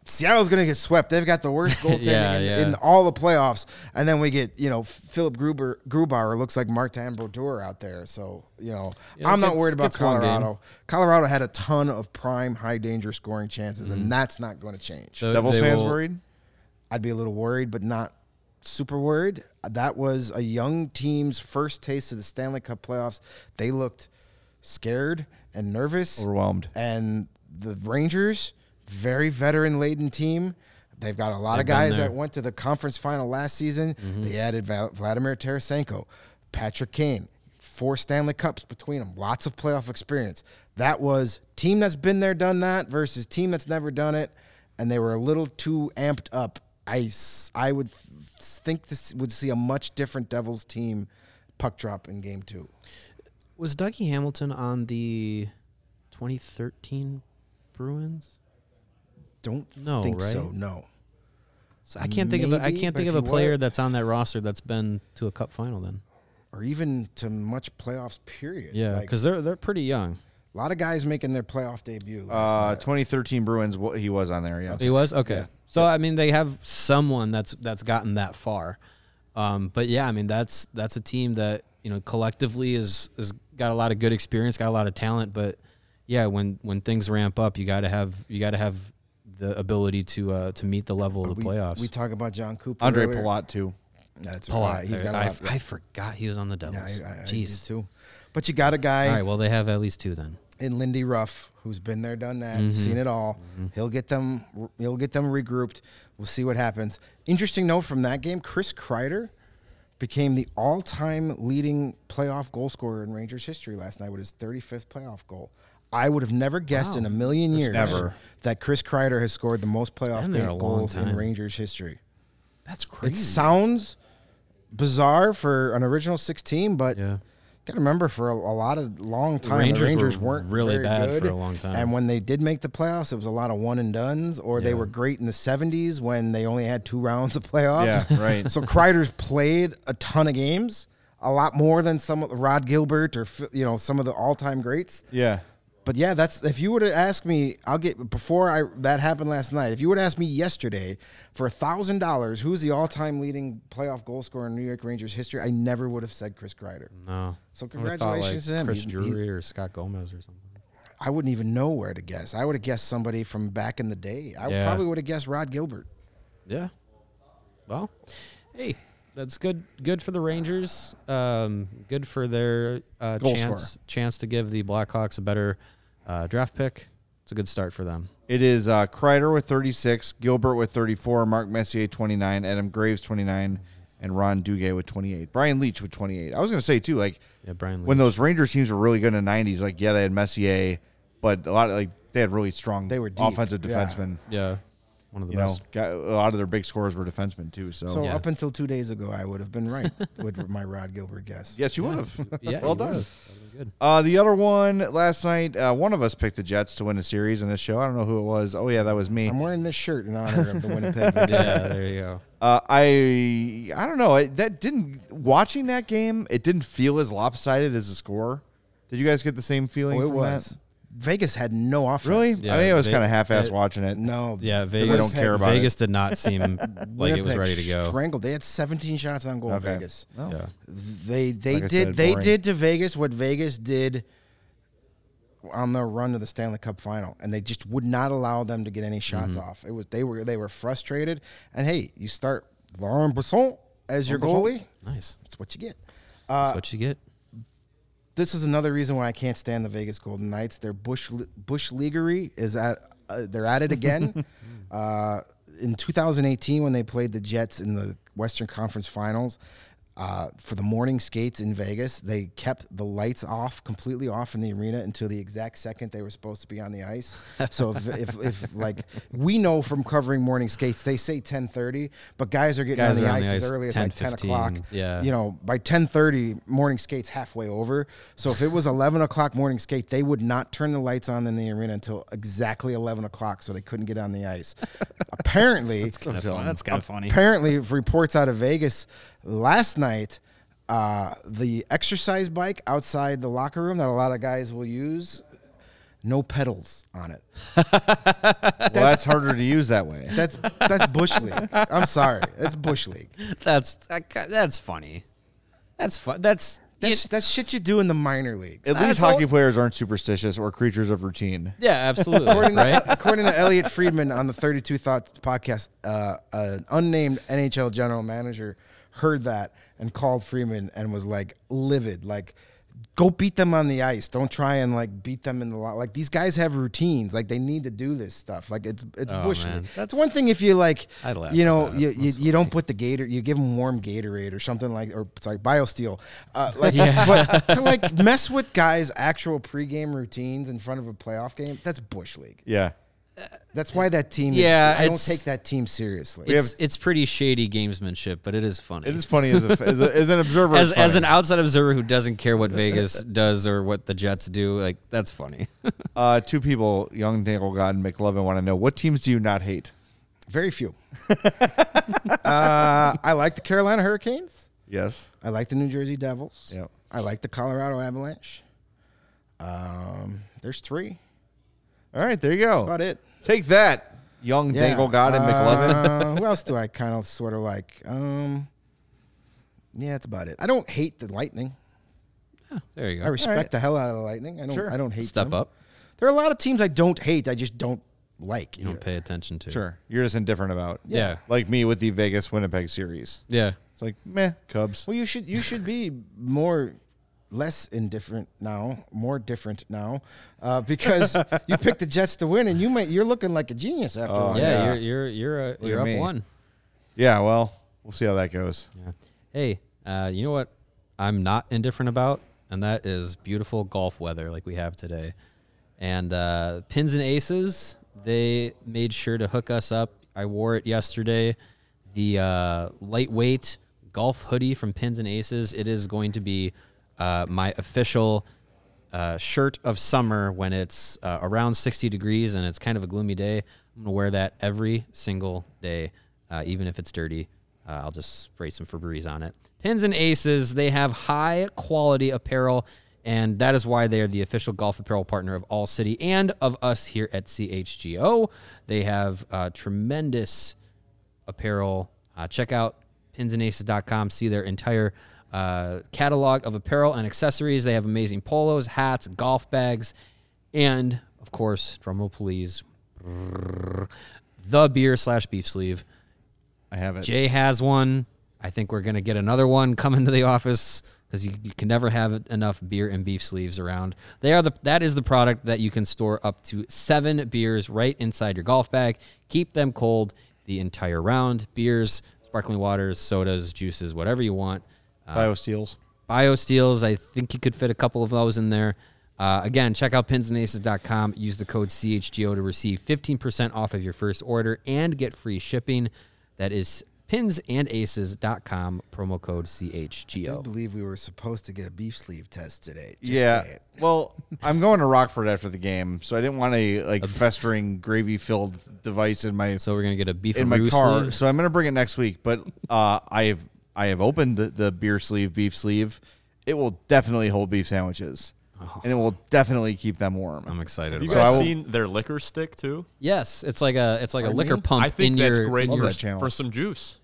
Seattle's going to get swept. They've got the worst goaltending yeah, in, yeah. in all the playoffs. And then we get, you know, Philipp Gruber, Grubauer looks like Martin Brodeur out there. So, you know, yeah, I'm gets, not worried about Colorado. Colorado had a ton of prime, high-danger scoring chances, mm-hmm. and that's not going to change. So Devils fans will... worried? I'd be a little worried, but not super worried. That was a young team's first taste of the Stanley Cup playoffs. They looked scared and nervous. Overwhelmed. And the Rangers... Very veteran-laden team. They've got a lot They've of guys that went to the conference final last season. Mm-hmm. They added Val- Vladimir Tarasenko, Patrick Kane, four Stanley Cups between them, lots of playoff experience. That was team that's been there, done that versus team that's never done it, and they were a little too amped up. I, I would think this would see a much different Devils team puck drop in game two. Was Dougie Hamilton on the twenty thirteen Bruins? Don't no, think right? so. No, so I can't Maybe, think of a, I can't think of a player were, that's on that roster that's been to a cup final then, or even to much playoffs period. Yeah, because like, they're they're pretty young. A lot of guys making their playoff debut. Last uh, night. twenty thirteen Bruins. He was on there. Yes, he was. Okay, yeah. So I mean they have someone that's that's gotten that far, um, but yeah, I mean that's that's a team that you know collectively is has got a lot of good experience, got a lot of talent, but yeah, when when things ramp up, you got to have you got to have the ability to uh, to meet the level of the we, playoffs. We talk about John Cooper, Andre earlier. Palat too. That's Palat. Right. He's got. I, a I, I forgot he was on the Devils. Yeah, I, I, Jeez, I too. But you got a guy. All right. Well, they have at least two then. In Lindy Ruff, who's been there, done that, mm-hmm. seen it all. Mm-hmm. He'll get them. He'll get them regrouped. We'll see what happens. Interesting note from that game: Chris Kreider became the all-time leading playoff goal scorer in Rangers history last night with his thirty-fifth playoff goal. I would have never guessed wow. in a million years Never. that Chris Kreider has scored the most playoff game goals in Rangers history. That's crazy. It sounds bizarre for an original six team, but yeah. got to remember for a, a lot of long time, the Rangers, the Rangers were weren't really very bad good. for a long time. And when they did make the playoffs, it was a lot of one and dones, or yeah. they were great in the seventies when they only had two rounds of playoffs. Yeah, right. So Kreider's played a ton of games, a lot more than some of Rod Gilbert or you know some of the all time greats. Yeah. But yeah, that's, if you were to ask me, I'll get, before I that happened last night, if you would ask me yesterday for one thousand dollars, who's the all-time leading playoff goal scorer in New York Rangers history, I never would have said Chris Kreider. No. So congratulations I would have thought, like, to him. Chris he, Drury he, or Scott Gomez or something. I wouldn't even know where to guess. I would have guessed somebody from back in the day. I yeah. probably would have guessed Rod Gilbert. Yeah. Well, hey, that's good. Good for the Rangers. Um, good for their uh, chance chance to give the Blackhawks a better uh, draft pick. It's a good start for them. It is uh, Kreider with thirty-six, Gilbert with thirty-four, Mark Messier twenty-nine, Adam Graves twenty-nine, and Ron Duguay with twenty-eight. Brian Leetch with twenty-eight. I was going to say, too, like, yeah, Brian when those Rangers teams were really good in the nineties, like, yeah, they had Messier, but a lot of, like, they had really strong they were offensive defensemen. Yeah. yeah. One of the you best. Know, got, a lot of their big scorers were defensemen, too. So, so yeah. up until two days ago, I would have been right with my Rod Gilbert guess. Yes, you yeah. would have. Yeah, well done. Good. Uh, the other one last night, uh, one of us picked the Jets to win a series in this show. I don't know who it was. Oh, yeah, that was me. I'm wearing this shirt in honor of the Winnipeg. Yeah, there you go. Uh, I I don't know. It, that didn't watching that game, it didn't feel as lopsided as the score. Did you guys get the same feeling oh, it from was. that? Vegas had no offense. Really? Yeah, I think mean, I was kind of half-assed watching it. No. Yeah, Vegas, they don't care about Vegas it. did not seem like it was ready to go. Strangled. They had seventeen shots on goal. Okay. Vegas. Oh. Yeah. They they like did said, they did to Vegas what Vegas did on the run to the Stanley Cup final, and they just would not allow them to get any shots mm-hmm. off. It was they were they were frustrated. And hey, you start Laurent Brossoit as your goalie. Nice. That's what you get. Uh, That's what you get. This is another reason why I can't stand the Vegas Golden Knights. Their bush bush leaguery is at uh, they're at it again. uh, in two thousand eighteen, when they played the Jets in the Western Conference Finals uh, for the morning skates in Vegas, they kept the lights off, completely off in the arena until the exact second they were supposed to be on the ice. So if if, if like we know from covering morning skates, they say ten thirty, but guys are getting guys on, the, are on ice the ice as early as like ten o'clock. Yeah. You know, by ten thirty, morning skates halfway over. So if it was eleven o'clock morning skate, they would not turn the lights on in the arena until exactly eleven o'clock, so they couldn't get on the ice. Apparently, that's kind of funny. Apparently, reports out of Vegas last night. Uh, the exercise bike outside the locker room that a lot of guys will use, no pedals on it. Well, that's harder to use that way. That's that's bush league. I'm sorry, that's bush league. That's that's funny. That's fun. That's that's, it, that's shit you do in the minor leagues. At least that's hockey all... players aren't superstitious or creatures of routine. Yeah, absolutely. According, right? to, according to Elliott Friedman on the thirty-two Thoughts podcast, uh, an unnamed N H L general manager heard that and called Freeman and was like livid, like, go beat them on the ice. Don't try and like beat them in the lot. Like, these guys have routines. Like, they need to do this stuff. Like, it's it's oh, bush league. That's one thing if you like, you know, you, you, you don't put the Gatorade, you give them warm Gatorade or something like, or sorry, BioSteel. Uh, like, yeah. But to like mess with guys' actual pregame routines in front of a playoff game, that's bush league. Yeah. That's why that team is, yeah, I don't take that team seriously. It's, it's pretty shady gamesmanship, but it is funny. It is funny as, a, as, a, as an observer. As, as an outside observer who doesn't care what Vegas does or what the Jets do, like, that's funny. uh, two people, Young Dangle God and McLovin, want to know, what teams do you not hate? Very few. uh, I like the Carolina Hurricanes. Yes. I like the New Jersey Devils. Yep. I like the Colorado Avalanche. Um, there's three. All right, there you go. That's about it. Take that, Young yeah. Dangle God and McLovin. Uh, who else do I kind of sort of like? Um, yeah, that's about it. I don't hate the Lightning. Oh, there you go. I respect right. the hell out of the Lightning. I don't. Sure. I don't hate. Step them. up. There are a lot of teams I don't hate. I just don't like. You either. Don't pay attention to. Sure, you're just indifferent about. Yeah. yeah, like me with the Vegas Winnipeg series. Yeah, it's like meh, Cubs. Well, you should you should be more. Less indifferent now, more different now, uh, because you picked the Jets to win, and you might, you're looking like a genius after. Oh, yeah, yeah, you're you're you're, uh, you're up me. one. Yeah, well, we'll see how that goes. Yeah. Hey, uh, you know what? I'm not indifferent about, and that is beautiful golf weather like we have today. And uh, Pins and Aces, they made sure to hook us up. I wore it yesterday. The uh, lightweight golf hoodie from Pins and Aces. It is going to be. Uh, my official uh, shirt of summer when it's uh, around sixty degrees and it's kind of a gloomy day. I'm going to wear that every single day, uh, even if it's dirty. Uh, I'll just spray some Febreze on it. Pins and Aces, they have high-quality apparel And that is why they are the official golf apparel partner of All City and of us here at C H G O. They have uh, tremendous apparel. Uh, check out pins and aces dot com. See their entire uh, catalog of apparel and accessories. They have amazing polos, hats, golf bags, and, of course, drumroll please, the beer slash beef sleeve. I have it. Jay has one. I think we're going to get another one coming to the office, because you, you can never have enough beer and beef sleeves around. They are the that is the product that you can store up to seven beers right inside your golf bag. Keep them cold the entire round. Beers, sparkling waters, sodas, juices, whatever you want. Uh, BioSteels. BioSteels. I think you could fit a couple of those in there. Uh, again, check out pins and aces dot com. Use the code C H G O to receive fifteen percent off of your first order and get free shipping. That is pins and aces dot com, promo code C H G O. I do believe we were supposed to get a beef sleeve test today. Just yeah. Well, I'm going to Rockford after the game, so I didn't want a like a festering gravy filled device in my so we're gonna get a beef in my car. Sleeve. So I'm gonna bring it next week. But uh, I have I have opened the, the beer sleeve, beef sleeve. It will definitely hold beef sandwiches. Oh. And it will definitely keep them warm. I'm excited. Have you guys so seen their liquor stick too? Yes, it's like a it's like I a mean, liquor pump. I think in that's your, great in your for, for some juice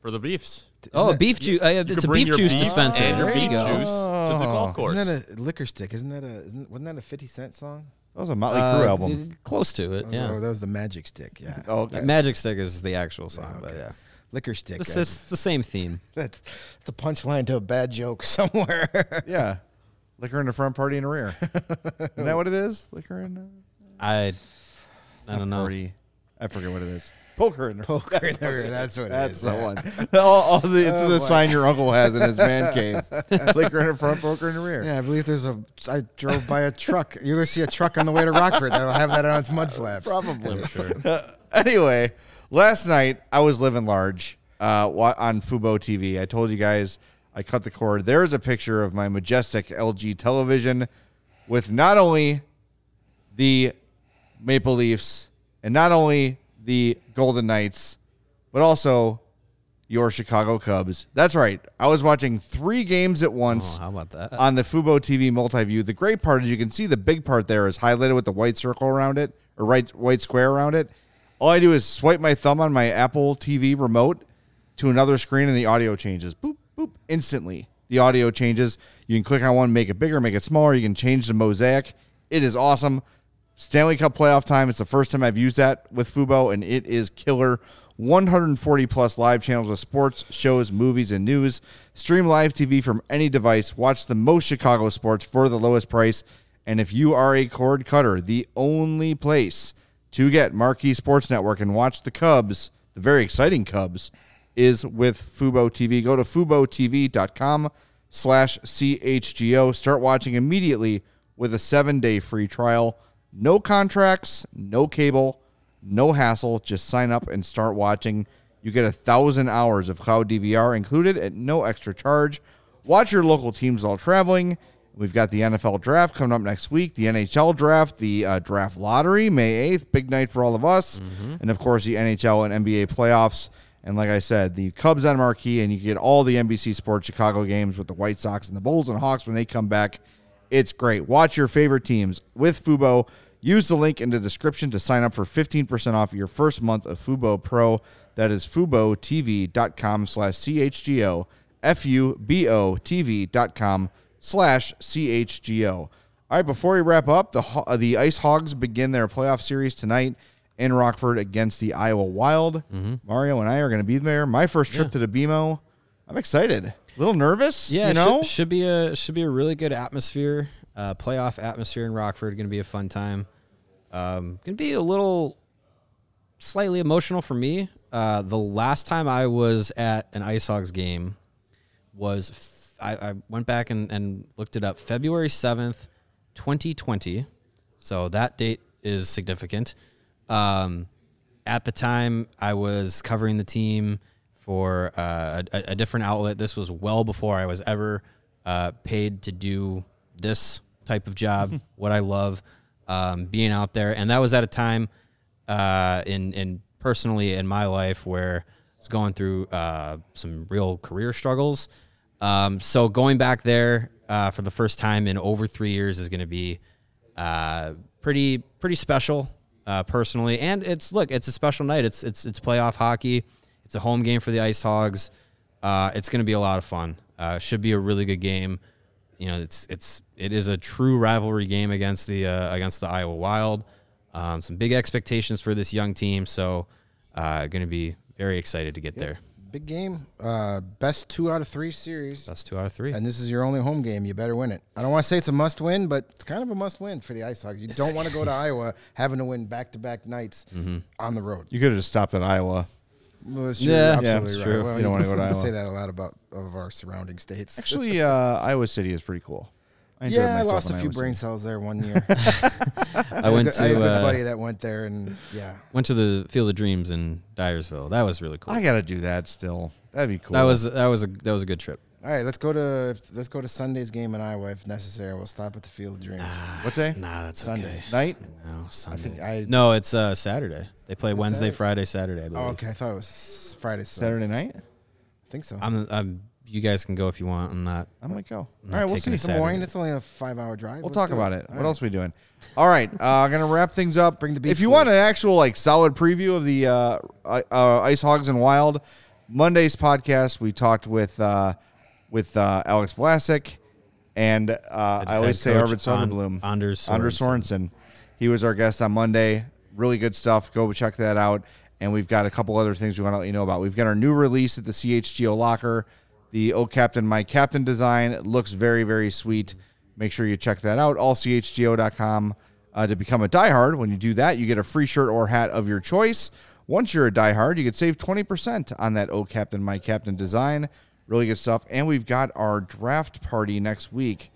for the beefs. Isn't oh, that, beef juice! It's a beef juice dispenser. And your there beef you juice oh. to the golf course. Isn't that a liquor stick? Isn't that a isn't, wasn't that a fifty cent song? That was a Motley Crue uh, album. Close to it. Yeah, oh, that was the Magic Stick. Yeah. Oh, okay. Magic Stick is the actual song, oh, okay. but yeah. Liquor stick. It's, it's the same theme. That's it's a punchline to a bad joke somewhere. Yeah. Liquor in the front, party in the rear. Isn't that what it is? Liquor in the... I, I don't know. Party. I forget what it is. Poker in the rear. Poker in the rear. That's what it is. That's the one. all, all the, it's oh, the boy. sign your uncle has in his man cave. Liquor in the front, poker in the rear. Yeah, I believe there's a... I drove by a truck. You're going to see a truck on the way to Rockford that'll have that on its mud flaps. Probably. I'm sure. Uh, anyway, last night, I was living large uh, on Fubo T V. I told you guys... I cut the cord. There is a picture of my majestic L G television with not only the Maple Leafs and not only the Golden Knights, but also your Chicago Cubs. That's right. I was watching three games at once oh, how about that? on the Fubo T V multi-view. The great part is you can see the big part there is highlighted with the white circle around it, or right, white square around it. All I do is swipe my thumb on my Apple T V remote to another screen and the audio changes. Boop. Boop. Instantly, the audio changes. You can click on one, make it bigger, make it smaller. You can change the mosaic. It is awesome. Stanley Cup playoff time. It's the first time I've used that with Fubo, and it is killer. one hundred forty plus live channels of sports, shows, movies, and news. Stream live T V from any device. Watch the most Chicago sports for the lowest price. And if you are a cord cutter, the only place to get Marquee Sports Network and watch the Cubs, the very exciting Cubs, is with Fubo T V. Go to fubo t v dot com slash C H G O. Start watching immediately with a seven-day free trial. No contracts, no cable, no hassle. Just sign up and start watching. You get one thousand hours of cloud D V R included at no extra charge. Watch your local teams all traveling. We've got the N F L Draft coming up next week, the N H L Draft, the uh, Draft Lottery, May eighth. Big night for all of us. Mm-hmm. And, of course, the N H L and N B A Playoffs. And like I said, the Cubs on Marquee, and you get all the N B C Sports Chicago games with the White Sox and the Bulls and Hawks when they come back. It's great. Watch your favorite teams with Fubo. Use the link in the description to sign up for fifteen percent off your first month of Fubo Pro. That is fubo t v dot com slash C H G O, F U B O T V dot com slash C H G O. All right, before we wrap up, the, uh, the Ice Hogs begin their playoff series tonight in Rockford against the Iowa Wild. Mm-hmm. Mario and I are going to be there. My first trip yeah. to the B M O. I'm excited. A little nervous. Yeah, you know? should, should be a should be a really good atmosphere. Uh, playoff atmosphere in Rockford. Going to be a fun time. Um, going to be a little slightly emotional for me. Uh, the last time I was at an Ice Hogs game was f- I, I went back and, and looked it up. February seventh, twenty twenty. So that date is significant. Um, at the time I was covering the team for, uh, a, a different outlet. This was well before I was ever, uh, paid to do this type of job, what I love, um, being out there. And that was at a time, uh, in, in personally in my life where I was going through, uh, some real career struggles. Um, so going back there, uh, for the first time in over three years is going to be uh, pretty pretty special uh, personally. And it's look, it's a special night. It's it's it's playoff hockey. It's a home game for the Ice Hogs. Uh, it's going to be a lot of fun. Uh, should be a really good game. You know, it's it's it is a true rivalry game against the uh, against the Iowa Wild. Um, some big expectations for this young team, so uh, going to be very excited to get yep. there. Big game, uh, best two out of three series. Best two out of three, and this is your only home game. You better win it. I don't want to say it's a must win, but it's kind of a must win for the Ice Hogs. You don't want to go to Iowa having to win back to back nights mm-hmm. on the road. You could have just stopped at Iowa. Well, that's true. Yeah, yeah, that's right. true. Well, you don't want to go to Iowa. Say that a lot about of our surrounding states. Actually, uh, Iowa City is pretty cool. I yeah, I lost a few brain cells there one year. I, I went to I had a good uh, buddy that went there, and yeah, went to the Field of Dreams in Dyersville. That was really cool. I gotta do that still. That'd be cool. That was that was a that was a good trip. All right, let's go to let's go to Sunday's game in Iowa if necessary. We'll stop at the Field of Dreams. Nah, what day? Nah, that's Sunday okay. night. No, Sunday. I think I, no, it's uh, Saturday. They play it's Wednesday, Saturday? Friday, Saturday. I believe. Oh, okay. I thought it was Friday, Saturday, Saturday night. I think so. I'm. I'm You guys can go if you want. I'm not. I'm gonna go. I'm All right, we'll see you some more. It's only a five-hour drive. We'll Let's talk about it. it. What right. else are we doing? All right, uh, I'm gonna wrap things up. Bring the beach. If you loose. want an actual like solid preview of the uh, uh, Ice Hogs and Wild Monday's podcast, we talked with uh, with uh, Alex Vlasic and uh, I always say Arvid Soderblom, Anders Sorensen. Anders Sorensen. He was our guest on Monday. Really good stuff. Go check that out. And we've got a couple other things we want to let you know about. We've got our new release at the C H G O Locker. The Oh Captain, My Captain design it looks very, very sweet. Make sure you check that out. all C H G O dot com uh, to become a diehard. When you do that, you get a free shirt or hat of your choice. Once you're a diehard, you could save twenty percent on that Oh Captain, My Captain design. Really good stuff. And we've got our draft party next week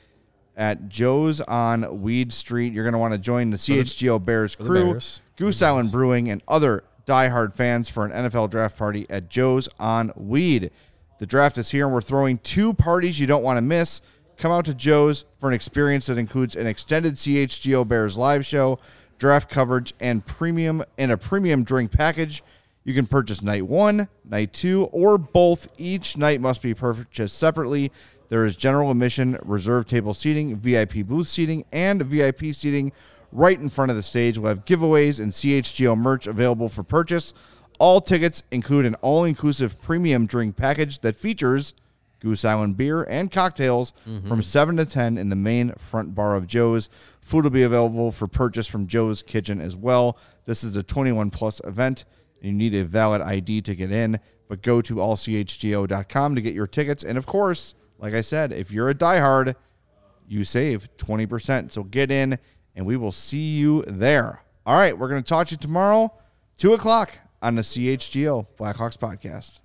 at Joe's on Weed Street. You're going to want to join the C H G O Bears crew, Bears. Goose Island Brewing, and other diehard fans for an N F L draft party at Joe's on Weed. The draft is here, and we're throwing two parties you don't want to miss. Come out to Joe's for an experience that includes an extended C H G O Bears live show, draft coverage, and premium and a premium drink package. You can purchase night one, night two, or both. Each night must be purchased separately. There is general admission, reserved table seating, V I P booth seating, and V I P seating right in front of the stage. We'll have giveaways and C H G O merch available for purchase. All tickets include an all-inclusive premium drink package that features Goose Island beer and cocktails mm-hmm. from seven to ten in the main front bar of Joe's. Food will be available for purchase from Joe's Kitchen as well. This is a twenty-one plus event. You need a valid I D to get in, but go to all C H G O dot com to get your tickets. And, of course, like I said, if you're a diehard, you save twenty percent. So get in, and we will see you there. All right, we're going to talk to you tomorrow, two o'clock. On the C H G O Blackhawks podcast.